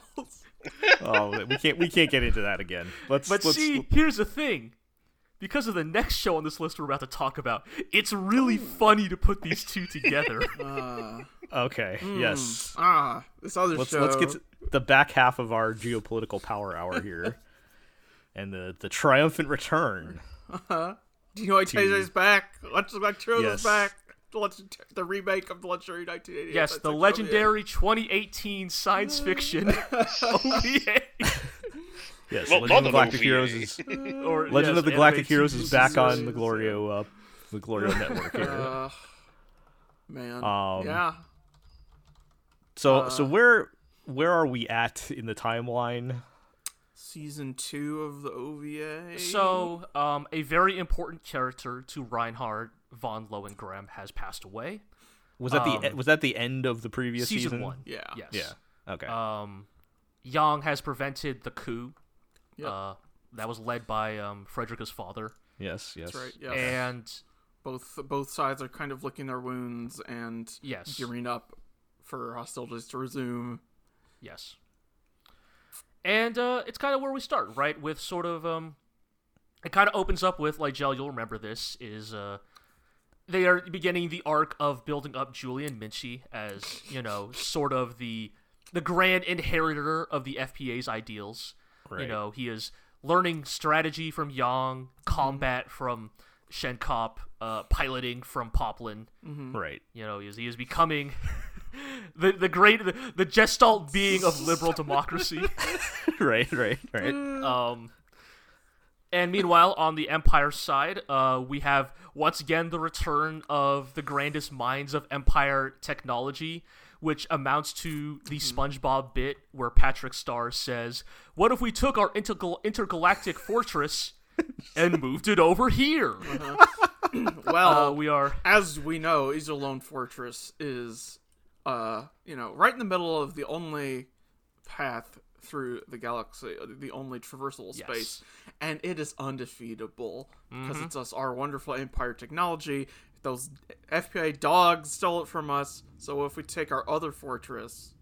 Oh, we can't we can't get into that again. Let's. But let's, see, let's... here's the thing: because of the next show on this list we're about to talk about. It's really funny to put these two together. Uh, okay, mm, yes. Ah, this other let's, show. Let's get to the back half of our geopolitical power hour here. And the, the triumphant return. Uh-huh. G O T to... is back. Let's Electro yes. is back. Let's, the remake of the legendary nineteen eighty. Yes, that's the like legendary twenty eighteen science fiction O V A. Yes, well, Legend of the Galactic Heroes is or, Legend yes, of the Galactic Heroes is back on the Glorio, uh, the Glorio network here. Uh, man, um, yeah. So, uh, so where where are we at in the timeline? Season two of the O V A. So, um, a very important character to Reinhard von Lohengram has passed away. Was that um, the was that the end of the previous season? Season one. Yeah. Yes. Yeah. Okay. Um, Yang has prevented the coup. Yep. Uh, that was led by um, Frederica's father. Yes, yes. That's right, yes. And both both sides are kind of licking their wounds and yes. gearing up for hostilities to resume. Yes. And uh, it's kind of where we start, right? With sort of, um, it kind of opens up with, like, Jel, you'll remember this, is uh, they are beginning the arc of building up Julian Minchi as, you know, sort of the the grand inheritor of the F P A's ideals. Right. You know, he is learning strategy from Yang, combat from Shenkop, uh, piloting from Poplin. Mm-hmm. Right. You know, he is, he is becoming the the great the, the gestalt being of liberal democracy. Right, right, right. Um, and meanwhile, on the Empire side, uh, we have once again the return of the grandest minds of Empire technology, which amounts to the SpongeBob bit where Patrick Starr says, "What if we took our intergal- intergalactic fortress and moved it over here?" Uh-huh. Well, uh, we are, as we know, Iserlohn Fortress is, uh, you know, right in the middle of the only path through the galaxy, the only traversable yes. space, and it is undefeatable mm-hmm. because it's us, our wonderful Empire technology. Those F P A dogs stole it from us, so if we take our other fortress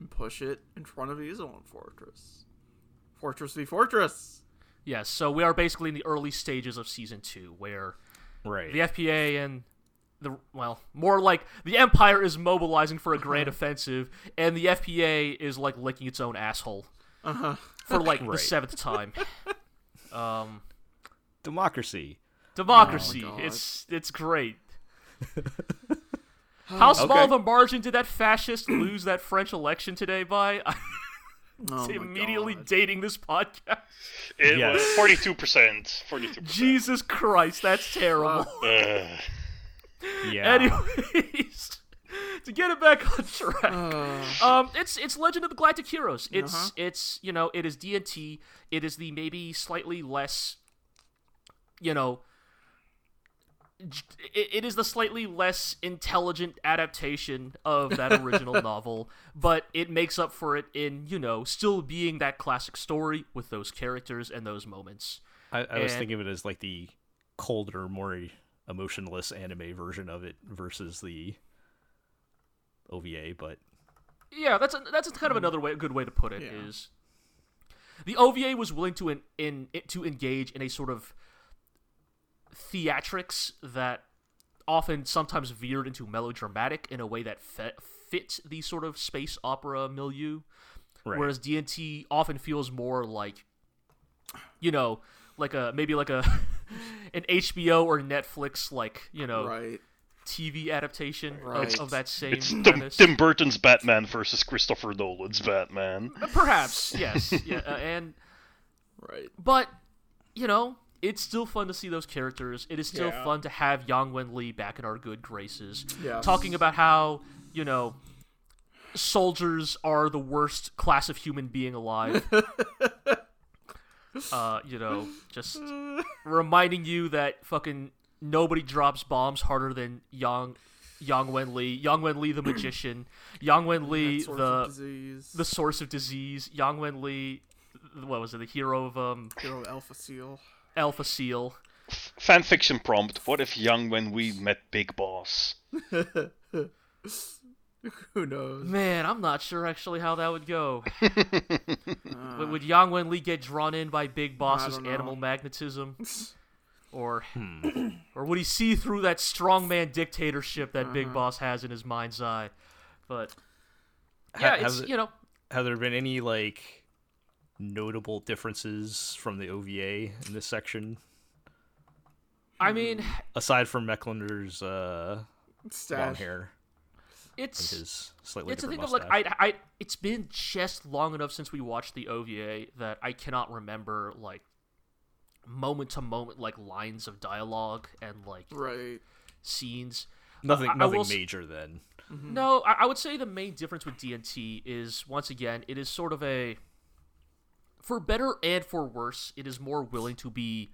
and push it in front of Iserlohn Fortress. Fortress v. Fortress! Yes, so we are basically in the early stages of Season two, where right. the F P A and the, well, more like the Empire is mobilizing for a grand offensive, and the F P A is, like, licking its own asshole uh-huh. for, like, right. the seventh time. um, Democracy. Democracy. Oh, it's it's great. How small okay. of a margin did that fascist lose that French election today by? It's oh immediately God. Dating this podcast. It yes. was forty-two percent. forty-two percent. Jesus Christ, that's terrible. Uh, yeah. Anyways, to get it back on track. Uh, um, it's it's Legend of the Galactic Heroes. It's uh-huh. it's you know, it is D and T. It is the maybe slightly less, you know, it is the slightly less intelligent adaptation of that original novel, but it makes up for it in, you know, still being that classic story with those characters and those moments. I, I and, was thinking of it as like the colder, more emotionless anime version of it versus the O V A, but yeah, that's a, that's kind of another way, a good way to put it yeah. is the O V A was willing to in, in to engage in a sort of theatrics that often sometimes veered into melodramatic in a way that fe- fit the sort of space opera milieu, right. whereas D and T often feels more like, you know, like a maybe like a an H B O or Netflix, like, you know, right. T V adaptation right. of, of that same it's premise. Tim Burton's Batman versus Christopher Nolan's Batman, perhaps. Yes, yeah, uh, and right, but you know, it's still fun to see those characters. It is still yeah. fun to have Yang Wen-Li back in our good graces. Yes. Talking about how, you know, soldiers are the worst class of human being alive. uh, you know, just reminding you that fucking nobody drops bombs harder than Yang Yang Wen-Li. Yang Wen-Li, the magician. Yang Wen-Li, the, the source of disease. Yang Wen-Li, what was it, the hero of... Um, hero of Alpha Seal. Alpha Seal. F- fan fiction prompt: what if Yang Wen-Li met Big Boss? Who knows? Man, I'm not sure actually how that would go. uh, would Yang Wen-Li get drawn in by Big Boss's animal magnetism? Or or would he see through that strongman dictatorship that uh-huh. Big Boss has in his mind's eye? But yeah, ha- it's, it, you know. Have there been any, like, notable differences from the O V A in this section? I mean... Aside from Mecklender's uh, long hair. It's his slightly it's a thing mustache. Of like I I it's been just long enough since we watched the O V A that I cannot remember like moment to moment like lines of dialogue and like right. scenes. Nothing uh, nothing will, major then. Mm-hmm. No, I, I would say the main difference with D and T is once again it is sort of a for better and for worse it is more willing to be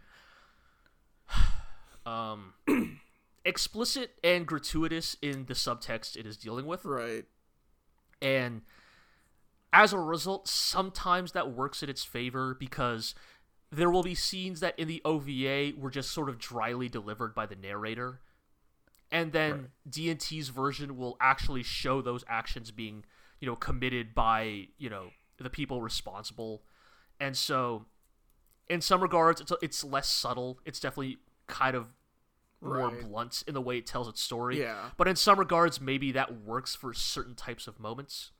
um. explicit and gratuitous in the subtext it is dealing with. Right. And as a result, sometimes that works in its favor because there will be scenes that in the O V A were just sort of dryly delivered by the narrator. And then right. D and T's version will actually show those actions being, you know, committed by, you know, the people responsible. And so in some regards, it's, it's less subtle. It's definitely kind of more right. blunt in the way it tells its story. Yeah. But in some regards, maybe that works for certain types of moments.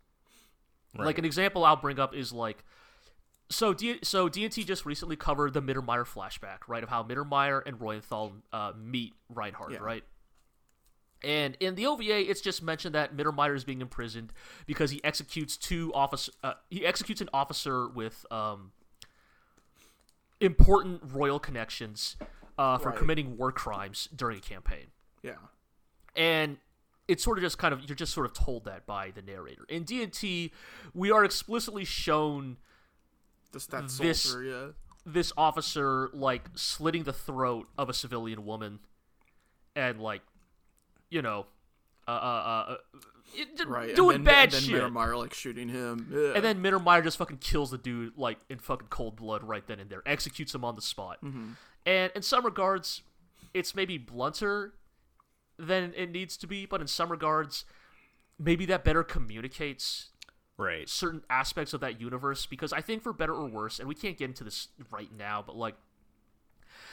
Right. Like, an example I'll bring up is, like... So, D- so D and T just recently covered the Mittermeier flashback, right? Of how Mittermeier and Royenthal uh, meet Reinhardt, yeah. right? And in the O V A, it's just mentioned that Mittermeier is being imprisoned because he executes two office. Uh, he executes an officer with um, important royal connections... Uh, for right. committing war crimes during a campaign. Yeah. And it's sort of just kind of, you're just sort of told that by the narrator. In D and T, we are explicitly shown this, that soldier, this, yeah. this officer, like, slitting the throat of a civilian woman and, like, you know, uh, uh, uh, it, right. doing and then, bad and then shit. And Mittermeier, like, shooting him. Yeah. And then Mittermeier just fucking kills the dude, like, in fucking cold blood right then and there. Executes him on the spot. Mm-hmm. And in some regards, it's maybe blunter than it needs to be, but in some regards, maybe that better communicates right. certain aspects of that universe, because I think for better or worse, and we can't get into this right now, but like,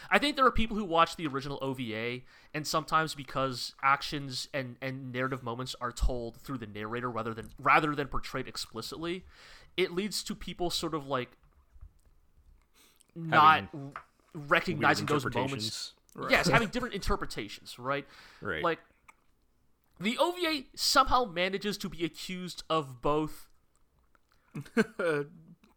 I think there are people who watch the original O V A, and sometimes because actions and, and narrative moments are told through the narrator rather than rather than portrayed explicitly, it leads to people sort of like not... Having... recognizing those moments. Right. Yes, having different interpretations, right? Right. Like, the O V A somehow manages to be accused of both...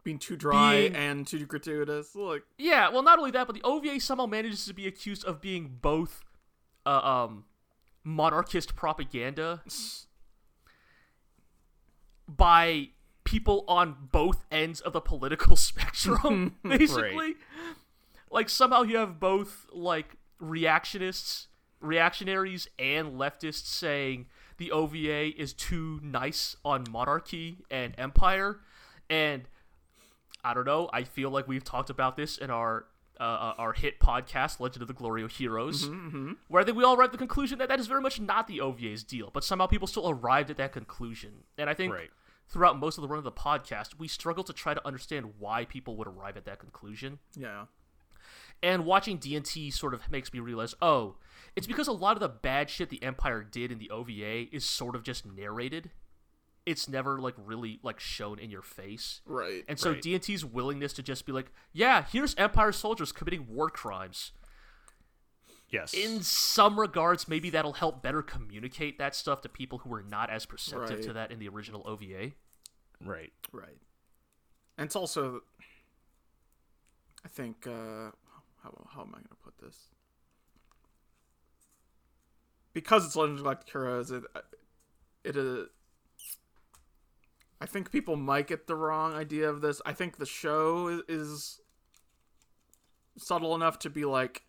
being too dry being... and too gratuitous. Like, yeah, well, not only that, but the O V A somehow manages to be accused of being both uh, um, monarchist propaganda by people on both ends of the political spectrum, basically. Right. Like, somehow you have both, like, reactionists, reactionaries, and leftists saying the O V A is too nice on monarchy and empire. And, I don't know, I feel like we've talked about this in our uh, our hit podcast, Legend of the Glorio Heroes, mm-hmm, mm-hmm. where I think we all arrived at the conclusion that that is very much not the O V A's deal, but somehow people still arrived at that conclusion. And I think right. throughout most of the run of the podcast, we struggled to try to understand why people would arrive at that conclusion. Yeah. And watching D and T sort of makes me realize, oh, it's because a lot of the bad shit the Empire did in the O V A is sort of just narrated. It's never, like, really, like, shown in your face. Right. And so right. D and T's willingness to just be like, yeah, here's Empire soldiers committing war crimes. Yes. In some regards, maybe that'll help better communicate that stuff to people who were not as perceptive right. to that in the original O V A. Right. Right. And it's also, I think... Uh... How, how am I going to put this? Because it's Legend of the Galactic Heroes, it, it is... I think people might get the wrong idea of this. I think the show is subtle enough to be like,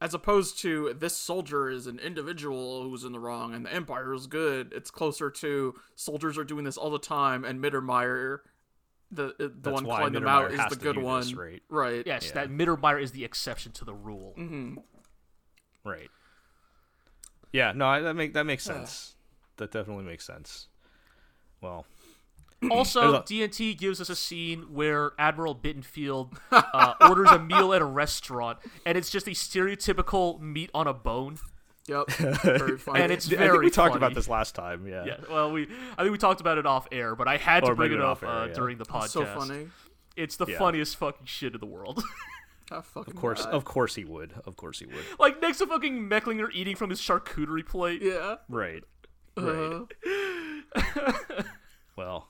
as opposed to this soldier is an individual who's in the wrong and the Empire is good, it's closer to soldiers are doing this all the time and Mittermeier... The the That's one calling them out is the good one, this, right? Right. Yes, yeah. That Mittermeier is the exception to the rule. Mm-hmm. Right. Yeah. No, I, that make that makes sense. that definitely makes sense. Well. Also, a- D and T gives us a scene where Admiral Bittenfield uh, orders a meal at a restaurant, and it's just a stereotypical meat on a bone. Yep. Very funny. And it's very I think we talked funny. about this last time, yeah. yeah. Well, we I think we talked about it off air, but I had to or bring it up uh, yeah. during the podcast. It's so funny. It's the yeah. funniest fucking shit in the world. How fucking Of course, bad. of course he would. Of course he would. Like, next to fucking Mecklinger eating from his charcuterie plate. Yeah. Right. Right. Uh. Well,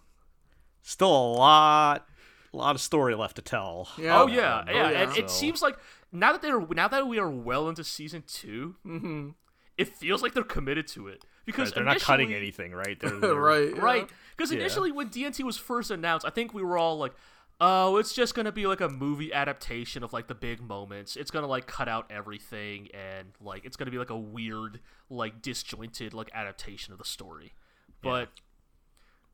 still a lot, a lot of story left to tell. Yeah. Oh yeah, um, yeah. Oh, yeah. And so. It seems like now that they're now that we are well into season two, mm-hmm. it feels like they're committed to it because right, they're not cutting anything, right? They're, they're, right, yeah. right. Because initially, yeah. when D and T was first announced, I think we were all like, "Oh, it's just gonna be like a movie adaptation of like the big moments. It's gonna like cut out everything and like it's gonna be like a weird, like disjointed, like adaptation of the story." But yeah.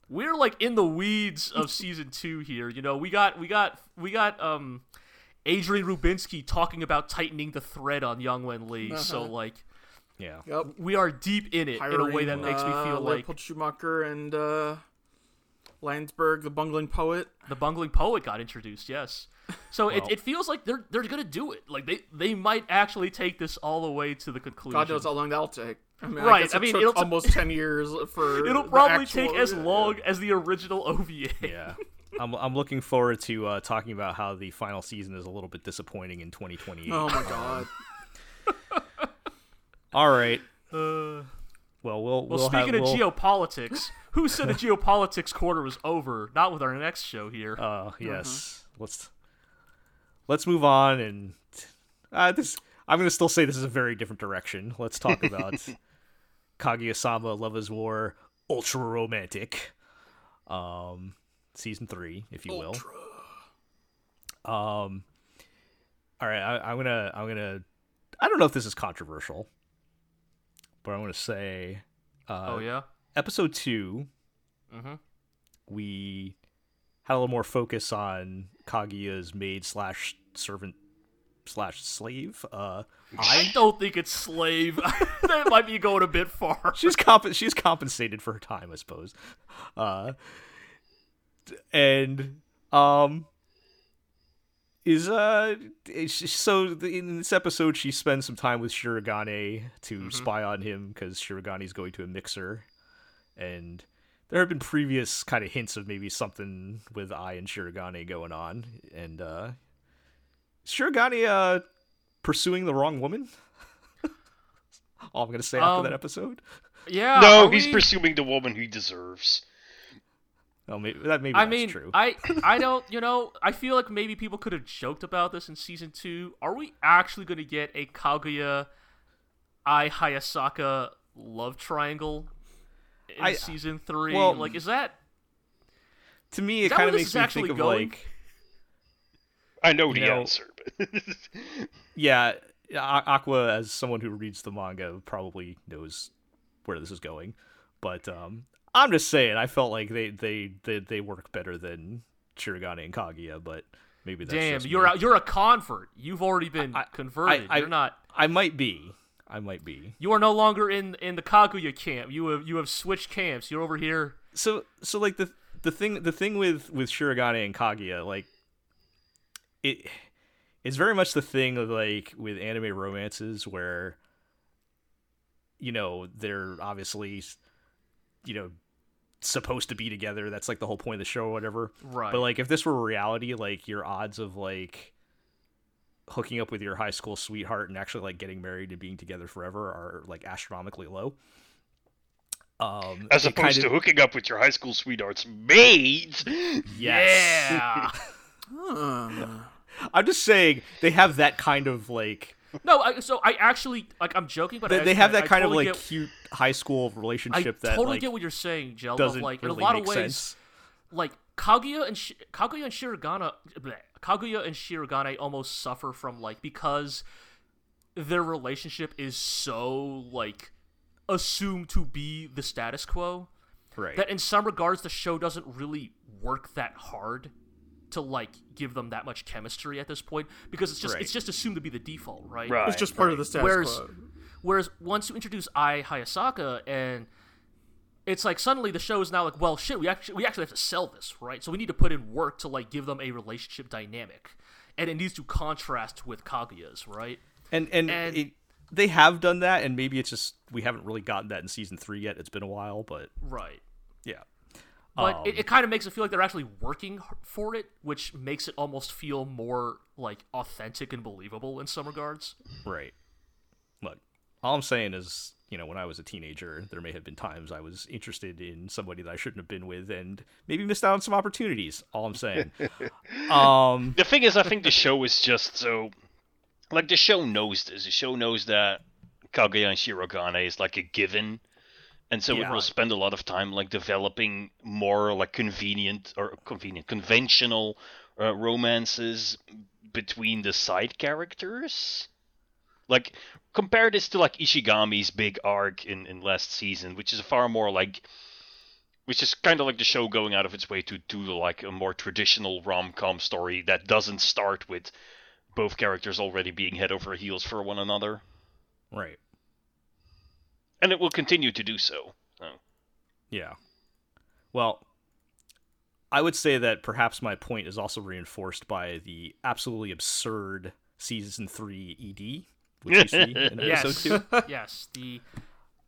We're like in the weeds of season two here, you know. We got, we got, we got. Um, Adrian Rubinsky talking about tightening the thread on Yang-Wen Lee. Uh-huh. So like, yeah, yep. we are deep in it Hiring, in a way that makes me feel uh, like Leopold Schumacher and uh, Landsberg, the bungling poet. The bungling poet got introduced. Yes, so well, it, it feels like they're they're gonna do it. Like they they might actually take this all the way to the conclusion. God knows how long that'll take. I mean, right, I, I mean, took it'll t- almost ten years for. It'll probably actual, take as long yeah. as the original O V A. Yeah, I'm I'm looking forward to uh, talking about how the final season is a little bit disappointing in twenty twenty-eight. Oh my god! All right. Uh, well, we'll well. We'll speaking have, of we'll... geopolitics, who said the geopolitics quarter was over? Not with our next show here. Uh yes. Mm-hmm. Let's let's move on and uh, this. I'm gonna still say this is a very different direction. Let's talk about. Kaguya-sama Love Is War Ultra Romantic, um, season three, if you Ultra. will. Um, all right, I, I'm gonna, I'm gonna, I don't know if this is controversial, but I'm gonna say, uh, oh yeah, episode two, mm-hmm. we had a little more focus on Kaguya's maid slash servant. Slash slave. Uh, I don't think it's slave. That might be going a bit far. She's comp- she's compensated for her time, I suppose. Uh, and um, is uh, so in this episode she spends some time with Shiragane to mm-hmm. spy on him because Shiragane's going to a mixer, and there have been previous kind of hints of maybe something with Ai and Shiragane going on, and uh. Shiragane uh, pursuing the wrong woman? All I'm going to say after um, that episode? Yeah. No, he's we... pursuing the woman he deserves. Well, maybe, that maybe I that's mean, true. I I don't, you know, I feel like maybe people could have joked about this in season two. Are we actually going to get a Kaguya Ai Hayasaka love triangle in I, season three? Well, like, is that... To me, it kind of makes me think of, going? like... I know the you know, answer. But yeah, Aqua, as someone who reads the manga, probably knows where this is going. But um, I'm just saying, I felt like they they, they, they work better than Shiragane and Kaguya. But maybe that's damn, just you're a, you're a convert. You've already been I, converted. I, I, you're not. I might be. I might be. You are no longer in, in the Kaguya camp. You have you have switched camps. You're over here. So so like the the thing the thing with, with Shiragane and Kaguya, like. It, it's very much the thing of like with anime romances where, you know, they're obviously, you know, supposed to be together. That's like the whole point of the show or whatever. Right. But like if this were reality, like your odds of like hooking up with your high school sweetheart and actually like getting married and being together forever are like astronomically low. Um, As opposed kind of... to hooking up with your high school sweetheart's maids. Yes. Yeah. Huh. I'm just saying they have that kind of like no I, so I actually like I'm joking but they, I, they have that I, kind I totally of like get, cute high school relationship I that I totally like, get what you're saying Jell doesn't like really in a lot of ways sense. Like Kaguya and Sh- Kaguya and Shiragane bleh, Kaguya and Shiragane almost suffer from like because their relationship is so like assumed to be the status quo right that in some regards the show doesn't really work that hard to like give them that much chemistry at this point because it's just right. it's just assumed to be the default, right? right it's just part right. of the status whereas, quo. Whereas once you introduce Ai Hayasaka and it's like suddenly the show is now like, well, shit, we actually we actually have to sell this, right? So we need to put in work to like give them a relationship dynamic, and it needs to contrast with Kaguya's, right? And and, and it, they have done that, and maybe it's just we haven't really gotten that in season three yet. It's been a while, but right, yeah. But um, it, it kind of makes it feel like they're actually working for it, which makes it almost feel more like authentic and believable in some regards. Right. Look, all I'm saying is, you know, when I was a teenager, there may have been times I was interested in somebody that I shouldn't have been with and maybe missed out on some opportunities. All I'm saying. um, the thing is, I think the show is just so... Like, the show knows this. The show knows that Kaguya and Shirogane is like a given. And so yeah. we will spend a lot of time like developing more like convenient or convenient conventional uh, romances between the side characters. Like compare this to like Ishigami's big arc in, in last season, which is far more like, which is kind of like the show going out of its way to do like a more traditional rom-com story that doesn't start with both characters already being head over heels for one another. Right. And it will continue to do so. Oh. Yeah. Well, I would say that perhaps my point is also reinforced by the absolutely absurd season three E D, which you see in yes. episode two. Yes, the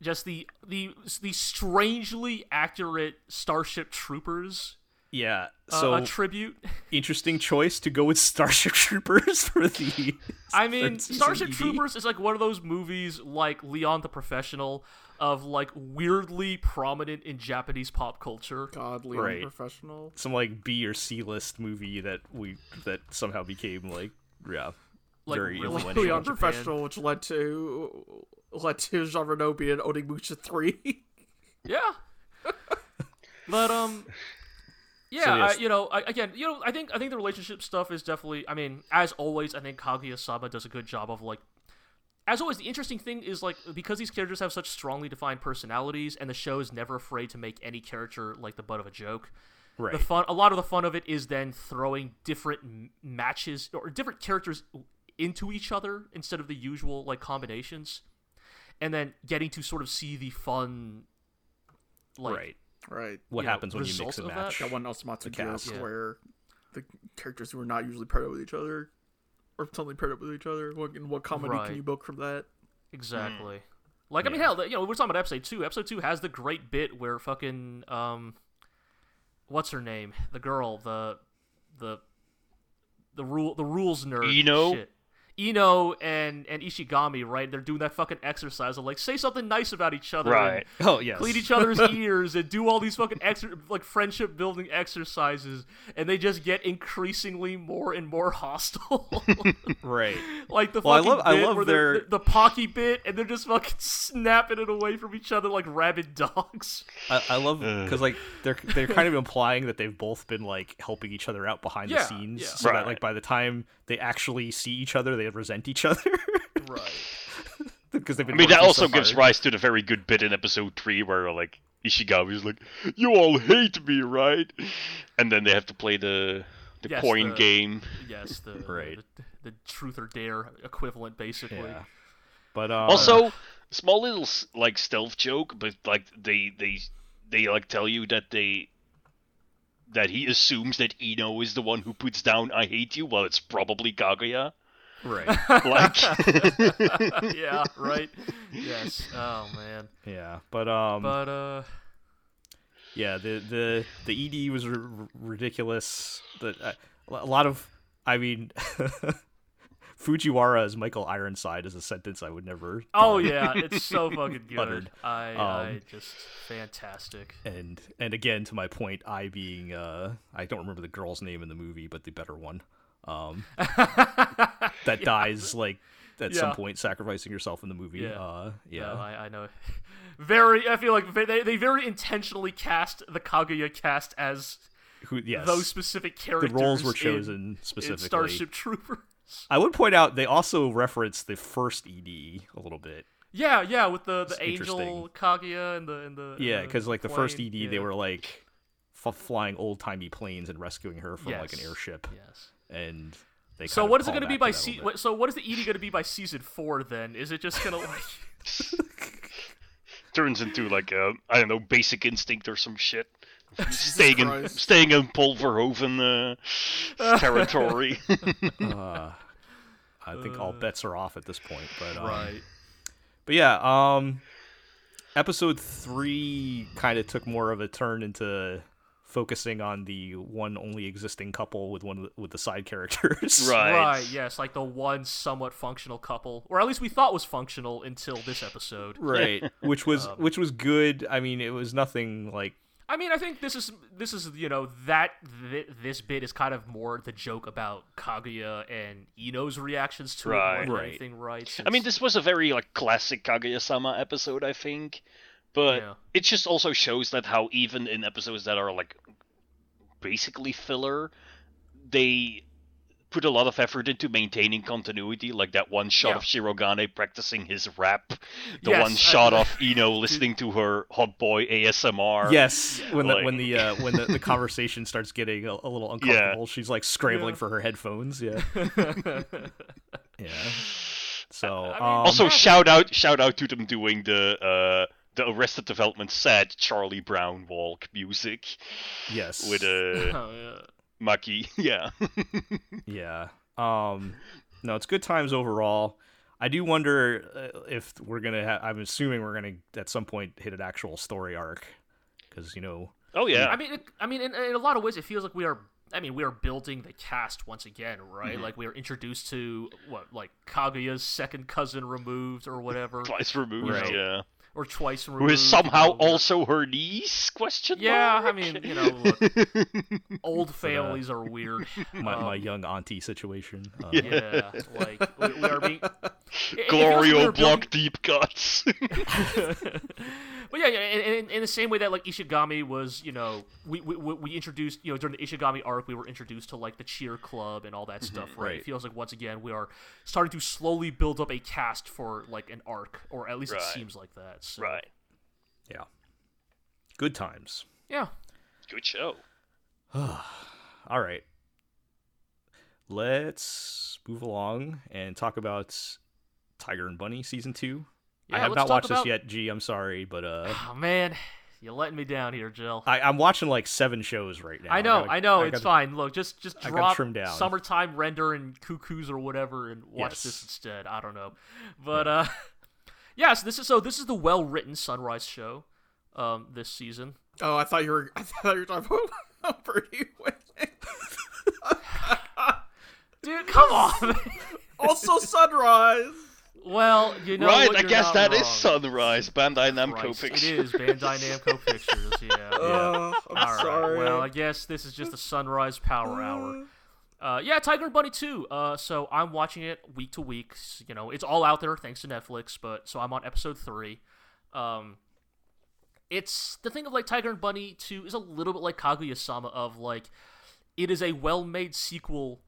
just the the the strangely accurate Starship Troopers. Yeah. So uh, a tribute. Interesting choice to go with Starship Troopers for the. I mean, Starship E D. Troopers is like one of those movies, like Leon the Professional, of like weirdly prominent in Japanese pop culture. God, Leon right. the Professional. Some like B or C list movie that we that somew became like yeah, like very really influential. Leon the Professional, which led to led to Jauronobi and Onimusha three. Yeah. But um. Yeah, so yes. I, you know, I, again, you know, I think I think the relationship stuff is definitely. I mean, as always, I think Kaguya-sama does a good job of like. As always, the interesting thing is like because these characters have such strongly defined personalities, and the show is never afraid to make any character like the butt of a joke. Right. The fun, a lot of the fun of it is then throwing different m- matches or different characters into each other instead of the usual like combinations, and then getting to sort of see the fun. Like, right. Right. What you happens know, when you mix a match? That one Osomatsu cast yeah. where the characters who are not usually paired up with each other are suddenly paired up with each other. What, what comedy right. can you book from that? Exactly. Mm. Like, yeah. I mean, hell, you know, we're talking about episode two. Episode two has the great bit where fucking um, what's her name? The girl, the the the rule, the rules nerd. You know. Shit. Ino and, and Ishigami, right? They're doing that fucking exercise of like say something nice about each other, right? And oh yes, clean each other's ears and do all these fucking ex- like friendship building exercises, and they just get increasingly more and more hostile, right? Like the well, fucking I love, bit I love their the Pocky bit, and they're just fucking snapping it away from each other like rabid dogs. I, I love because like they're they're kind of implying that they've both been like helping each other out behind yeah, the scenes, yeah. so right. that like by the time they actually see each other, they resent each other. Right. Because they've been I mean, that also so gives rise to the very good bit in episode three where, like, Ishigami's like, you all hate me, right? And then they have to play the the yes, coin the, game. Yes, the, right. the, the truth or dare equivalent, basically. Yeah. But um... Also, small little, like, stealth joke, but, like, they, they, they like, tell you that they... that he assumes that Ino is the one who puts down I hate you, while it's probably Kaguya. Right. Like yeah, right. Yes. Oh man. Yeah, but um But uh yeah, the the the E D was r- ridiculous. The uh, a lot of I mean Fujiwara as Michael Ironside is a sentence I would never Oh um, yeah, it's so fucking good. I, um, I just fantastic. And and again to my point, I being uh I don't remember the girl's name in the movie, but the better one. Um, that yeah. dies like at yeah. some point, sacrificing yourself in the movie. Yeah, uh, yeah. No, I, I know. Very, I feel like they they very intentionally cast the Kaguya cast as who? Yes, those specific characters. The roles were chosen in, specifically. In Starship Troopers. I would point out they also reference the first E D a little bit. Yeah, yeah, with the, the angel Kaguya and the and the yeah, because like the plane. First E D, yeah. they were like f- flying old timey planes and rescuing her from yes. like an airship. Yes. And they so what is it going to be by se- so what is the E D going to be by season four then? Is it just going to like turns into like a, I don't know, Basic Instinct or some shit. Staying in, staying in Pulverhoven uh, territory. uh, I think all bets are off at this point. But, um, right. But yeah, um, episode three kind of took more of a turn into focusing on the one only existing couple with one with the side characters. Right. Right, yes, like the one somewhat functional couple, or at least we thought was functional until this episode. Right, which was um, which was good. I mean, it was nothing like I mean, I think this is, this is you know, that th- this bit is kind of more the joke about Kaguya and Ino's reactions to right, it more than anything, right? Since... I mean, this was a very, like, classic Kaguya-sama episode, I think, but yeah. It just also shows that how even in episodes that are, like, basically filler, they put a lot of effort into maintaining continuity, like that one shot yeah. of Shirogane practicing his rap, the yes, one shot I, of Ino listening to her hot boy A S M R. Yes, yeah, when like... the when the uh, when the, the conversation starts getting a, a little uncomfortable, yeah. she's like scrambling yeah. for her headphones. Yeah, yeah. So I mean, um... also shout out shout out to them doing the. Uh, The Arrested Development sad Charlie Brown walk music. Yes. With a uh, oh, yeah. Maki. Yeah. yeah. Um, no, it's good times overall. I do wonder if we're going to have... I'm assuming we're going to, at some point, hit an actual story arc. Because, you know... Oh, yeah. I mean, it, I mean, in, in a lot of ways, it feels like we are... I mean, we are building the cast once again, right? Mm-hmm. Like, we are introduced to, what, like, Kaguya's second cousin removed or whatever. Twice removed, right. yeah. Or twice removed. Who is somehow also her niece? Question yeah, mark? I mean, you know, look, old families uh, are weird. My, um, my young auntie situation. Uh, yeah. yeah, like, we, we are being... Glorio block building... deep cuts. But yeah, yeah in, in the same way that, like, Ishigami was, you know, we, we we introduced, you know, during the Ishigami arc, we were introduced to, like, the cheer club and all that mm-hmm, stuff, right? right? It feels like, once again, we are starting to slowly build up a cast for, like, an arc, or at least right. it seems like that. So. Right. Yeah. Good times. Yeah. Good show. All right. Let's move along and talk about Tiger and Bunny Season two. Yeah, I have not watched about... this yet, G. I'm sorry, but... uh. Oh, man. You're letting me down here, Jill. I, I'm watching, like, seven shows right now. I know, I, gotta, I know. I gotta, it's fine. Look, just just drop Summertime Render and Cuckoos or whatever and watch yes. this instead. I don't know. But... yeah. uh Yes, this is so. This is the well-written Sunrise show, um, this season. Oh, I thought you were. I thought you were talking about Birdie Wing. Dude, come on. Also, Sunrise. Well, you know. Right, what, I guess that wrong. Is Sunrise. Bandai Namco Christ, Pictures. It is Bandai Namco Pictures. Yeah. yeah. Oh, I'm All sorry. Right. Well, I guess this is just the Sunrise Power Hour. Uh, yeah, Tiger and Bunny two. Uh, so I'm watching it week to week. You know, it's all out there thanks to Netflix. But so I'm on episode three. Um, it's the thing of like Tiger and Bunny two is a little bit like Kaguya-sama of like it is a well-made sequel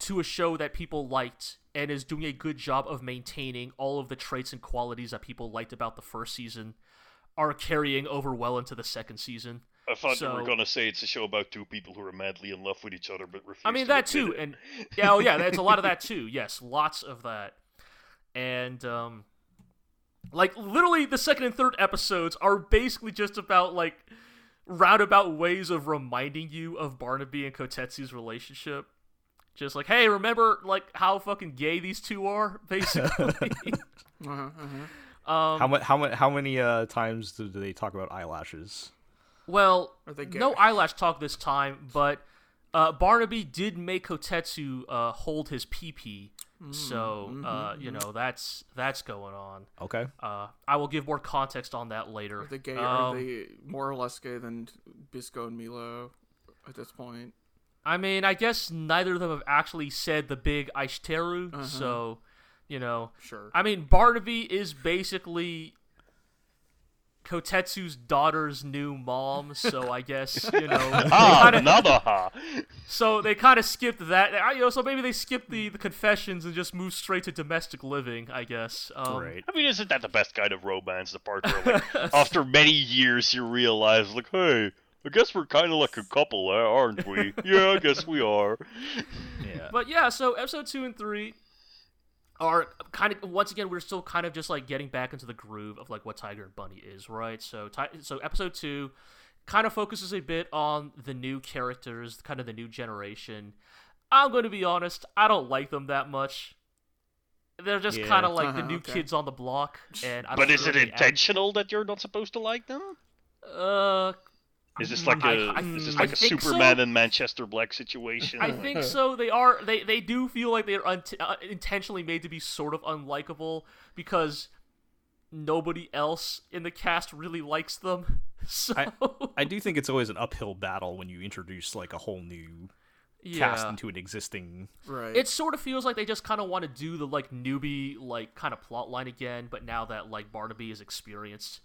to a show that people liked and is doing a good job of maintaining all of the traits and qualities that people liked about the first season are carrying over well into the second season. I thought so, you were gonna say it's a show about two people who are madly in love with each other, but refuse. I mean to that too, it. and yeah, oh yeah, that's a lot of that too. Yes, lots of that, and um, like literally the second and third episodes are basically just about like roundabout ways of reminding you of Barnaby and Kotetsu's relationship. Just like, hey, remember like how fucking gay these two are, basically. uh-huh, uh-huh. Um, how much? How much? How many uh, times do they talk about eyelashes? Well, no eyelash talk this time, but uh, Barnaby did make Kotetsu uh, hold his pee-pee, mm, so, mm-hmm, uh, you know, that's that's going on. Okay. Uh, I will give more context on that later. Are they gay? Um, are they more or less gay than Bisco and Milo at this point? I mean, I guess neither of them have actually said the big Aishiteru, uh-huh. so, you know. Sure. I mean, Barnaby is basically... Kotetsu's daughter's new mom, so I guess, you know... ah, kinda, another ha! So they kind of skipped that. You know, so maybe they skipped the, the confessions and just moved straight to domestic living, I guess. Um, right. I mean, isn't that the best kind of romance, the part where, like, after many years you realize, like, hey, I guess we're kind of like a couple, aren't we? Yeah, I guess we are. Yeah. But yeah, so episode two and three... are kind of, once again, we're still kind of just like getting back into the groove of like what Tiger and Bunny is, right? So, so episode two kind of focuses a bit on the new characters, kind of the new generation. I'm going to be honest, I don't like them that much. They're just yeah. kind of like uh-huh, the new okay. kids on the block. And I don't but is really it intentional act- that you're not supposed to like them? Uh, is this like I, a I, is this like I a Superman so. and Manchester Black situation? I think so. They are they, they do feel like they're un- uh, intentionally made to be sort of unlikable because nobody else in the cast really likes them. So I, I do think it's always an uphill battle when you introduce like a whole new. Yeah. Cast into an existing. Right. It sort of feels like they just kind of want to do the like newbie like kind of plot line again, but now that like Barnaby is experienced,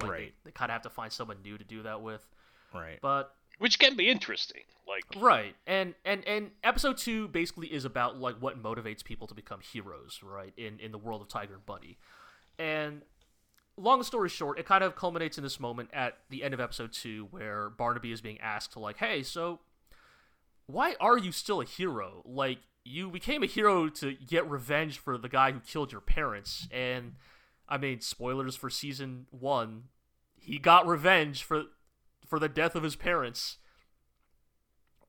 like right. they, they kind of have to find someone new to do that with. Right. But which can be interesting. Like right. And and and episode two basically is about like what motivates people to become heroes, right? In in the world of Tiger and Bunny. And long story short, it kind of culminates in this moment at the end of episode two where Barnaby is being asked to like, "Hey, so why are you still a hero? Like, you became a hero to get revenge for the guy who killed your parents." And, I mean, spoilers for season one, he got revenge for for the death of his parents.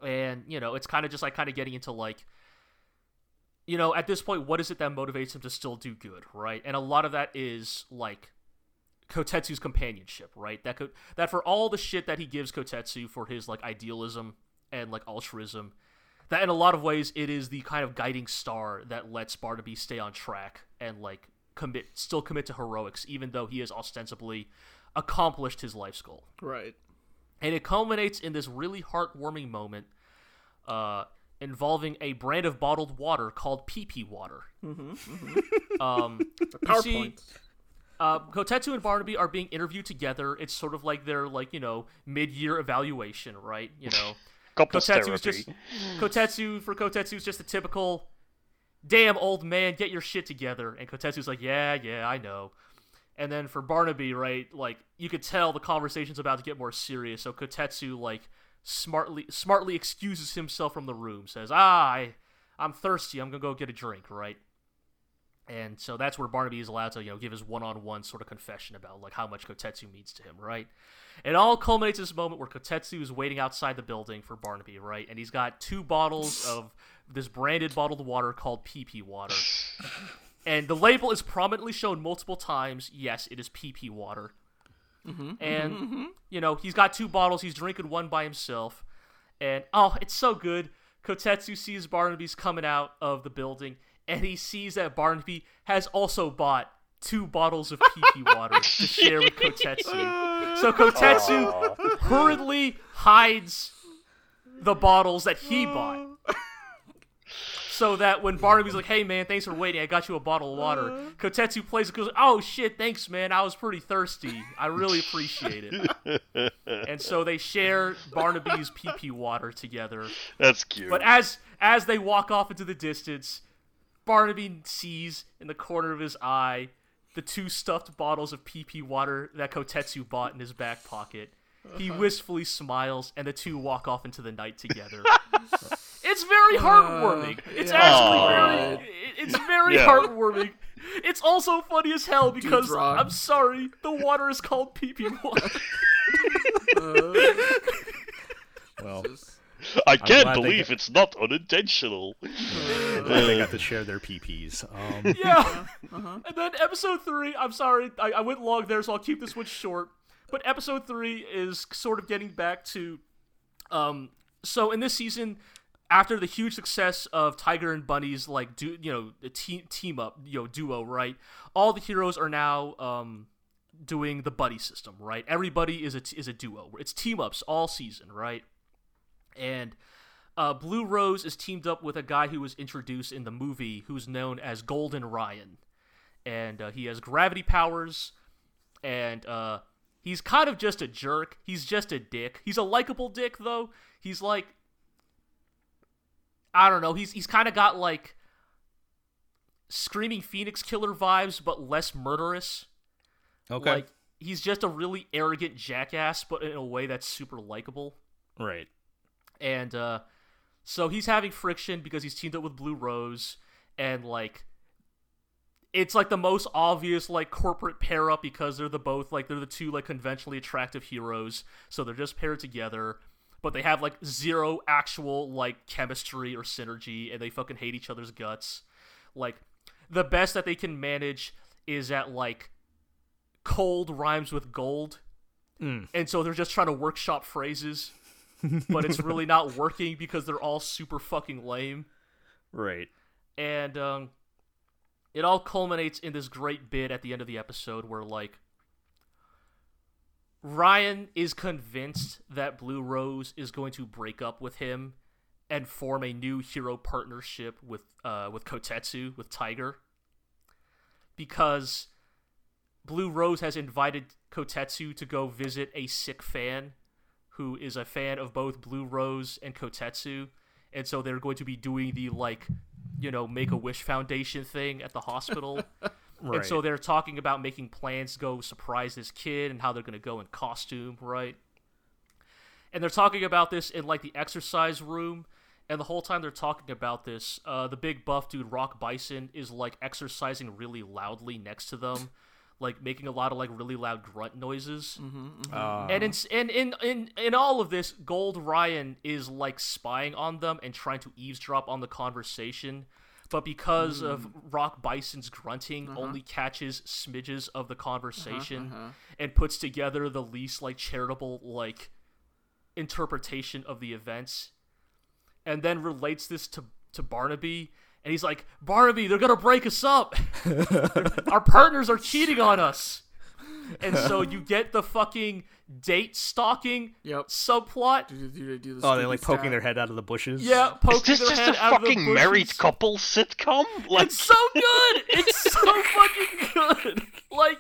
And, you know, it's kind of just like kind of getting into, like, you know, at this point, what is it that motivates him to still do good, right? And a lot of that is, like, Kotetsu's companionship, right? That could, that for all the shit that he gives Kotetsu for his, like, idealism and like altruism, that in a lot of ways it is the kind of guiding star that lets Barnaby stay on track and like commit still commit to heroics even though he has ostensibly accomplished his life's goal, right? And it culminates in this really heartwarming moment uh involving a brand of bottled water called pee pee water. Mm-hmm, mm-hmm. um PowerPoint. You see, Uh, Kotetsu and Barnaby are being interviewed together. It's sort of like their, like, you know, mid-year evaluation, right? You know, couples Kotetsu's therapy. Just, Kotetsu, for Kotetsu's just a typical, "Damn, old man, get your shit together." And Kotetsu's like, "Yeah, yeah, I know." And then for Barnaby, right, like, you could tell the conversation's about to get more serious. So Kotetsu, like, smartly smartly excuses himself from the room, says, ah, I, I'm thirsty, I'm gonna go get a drink, right? And so that's where Barnaby is allowed to, you know, give his one-on-one sort of confession about, like, how much Kotetsu means to him, right? It all culminates in this moment where Kotetsu is waiting outside the building for Barnaby, right? And he's got two bottles of this branded bottled water called P P Water. And the label is prominently shown multiple times. Yes, it is P P Water. Mm-hmm, and, mm-hmm. you know, he's got two bottles. He's drinking one by himself. And, oh, it's so good. Kotetsu sees Barnaby's coming out of the building, and he sees that Barnaby has also bought two bottles of pee-pee water to share with Kotetsu. So Kotetsu Aww. hurriedly hides the bottles that he bought. So that when Barnaby's like, "Hey man, thanks for waiting, I got you a bottle of water," Kotetsu plays it, goes, "Oh shit, thanks man, I was pretty thirsty, I really appreciate it." And so they share Barnaby's pee-pee water together. That's cute. But as as they walk off into the distance, Barnaby sees in the corner of his eye the two stuffed bottles of pee-pee water that Kotetsu bought in his back pocket. He wistfully smiles, and the two walk off into the night together. It's very heartwarming. It's uh, actually aww. very, it's very yeah. heartwarming. It's also funny as hell because, I'm sorry, the water is called pee-pee water. uh, well... I can't believe got... it's not unintentional. Uh, I'm glad they got to share their P Ps. Um... Yeah. Uh-huh. And then episode three, I'm sorry, I, I went long there, so I'll keep this one short. But episode three is sort of getting back to... Um, so in this season, after the huge success of Tiger and Bunny's, like, du- you know, te- team up, you know, duo, right? All the heroes are now... Um, doing the buddy system, right? Everybody is a, t- is a duo. It's team-ups all season, right? And uh, Blue Rose is teamed up with a guy who was introduced in the movie who's known as Golden Ryan. And uh, he has gravity powers, and uh, he's kind of just a jerk. He's just a dick. He's a likable dick, though. He's like, I don't know, he's he's kind of got like Screaming Phoenix Killer vibes, but less murderous. Okay. Like, he's just a really arrogant jackass, but in a way that's super likable. Right. And uh, so he's having friction because he's teamed up with Blue Rose, and like it's like the most obvious like corporate pair up because they're the both like they're the two like conventionally attractive heroes, so they're just paired together. But they have like zero actual like chemistry or synergy, and they fucking hate each other's guts. Like the best that they can manage is that like cold rhymes with gold, mm. and so they're just trying to workshop phrases, but it's really not working because they're all super fucking lame. Right. And um, it all culminates in this great bit at the end of the episode where, like, Ryan is convinced that Blue Rose is going to break up with him and form a new hero partnership with uh, with Kotetsu, with Tiger, because Blue Rose has invited Kotetsu to go visit a sick fan who is a fan of both Blue Rose and Kotetsu. And so they're going to be doing the, like, you know, Make-A-Wish Foundation thing at the hospital. Right. And so they're talking about making plans to go surprise this kid and how they're going to go in costume, right? And they're talking about this in, like, the exercise room. And the whole time they're talking about this, uh, the big buff dude, Rock Bison, is, like, exercising really loudly next to them. Like, making a lot of, like, really loud grunt noises. Mm-hmm, mm-hmm. Uh, and, in, and in, in in all of this, Gold Ryan is, like, spying on them and trying to eavesdrop on the conversation. But because mm. of Rock Bison's grunting, uh-huh. only catches smidges of the conversation uh-huh, uh-huh. and puts together the least, like, charitable, like, interpretation of the events. And then relates this to, to Barnaby. And he's like, Barnaby, they're going to break us up. Our partners are cheating on us. And so you get the fucking date stalking yep. subplot. Do, do, do, do the oh, they're like poking their head out of the bushes. Yeah, poking their head out of the bushes. Is this just a fucking married couple sitcom? Like... It's so good. It's so fucking good. Like,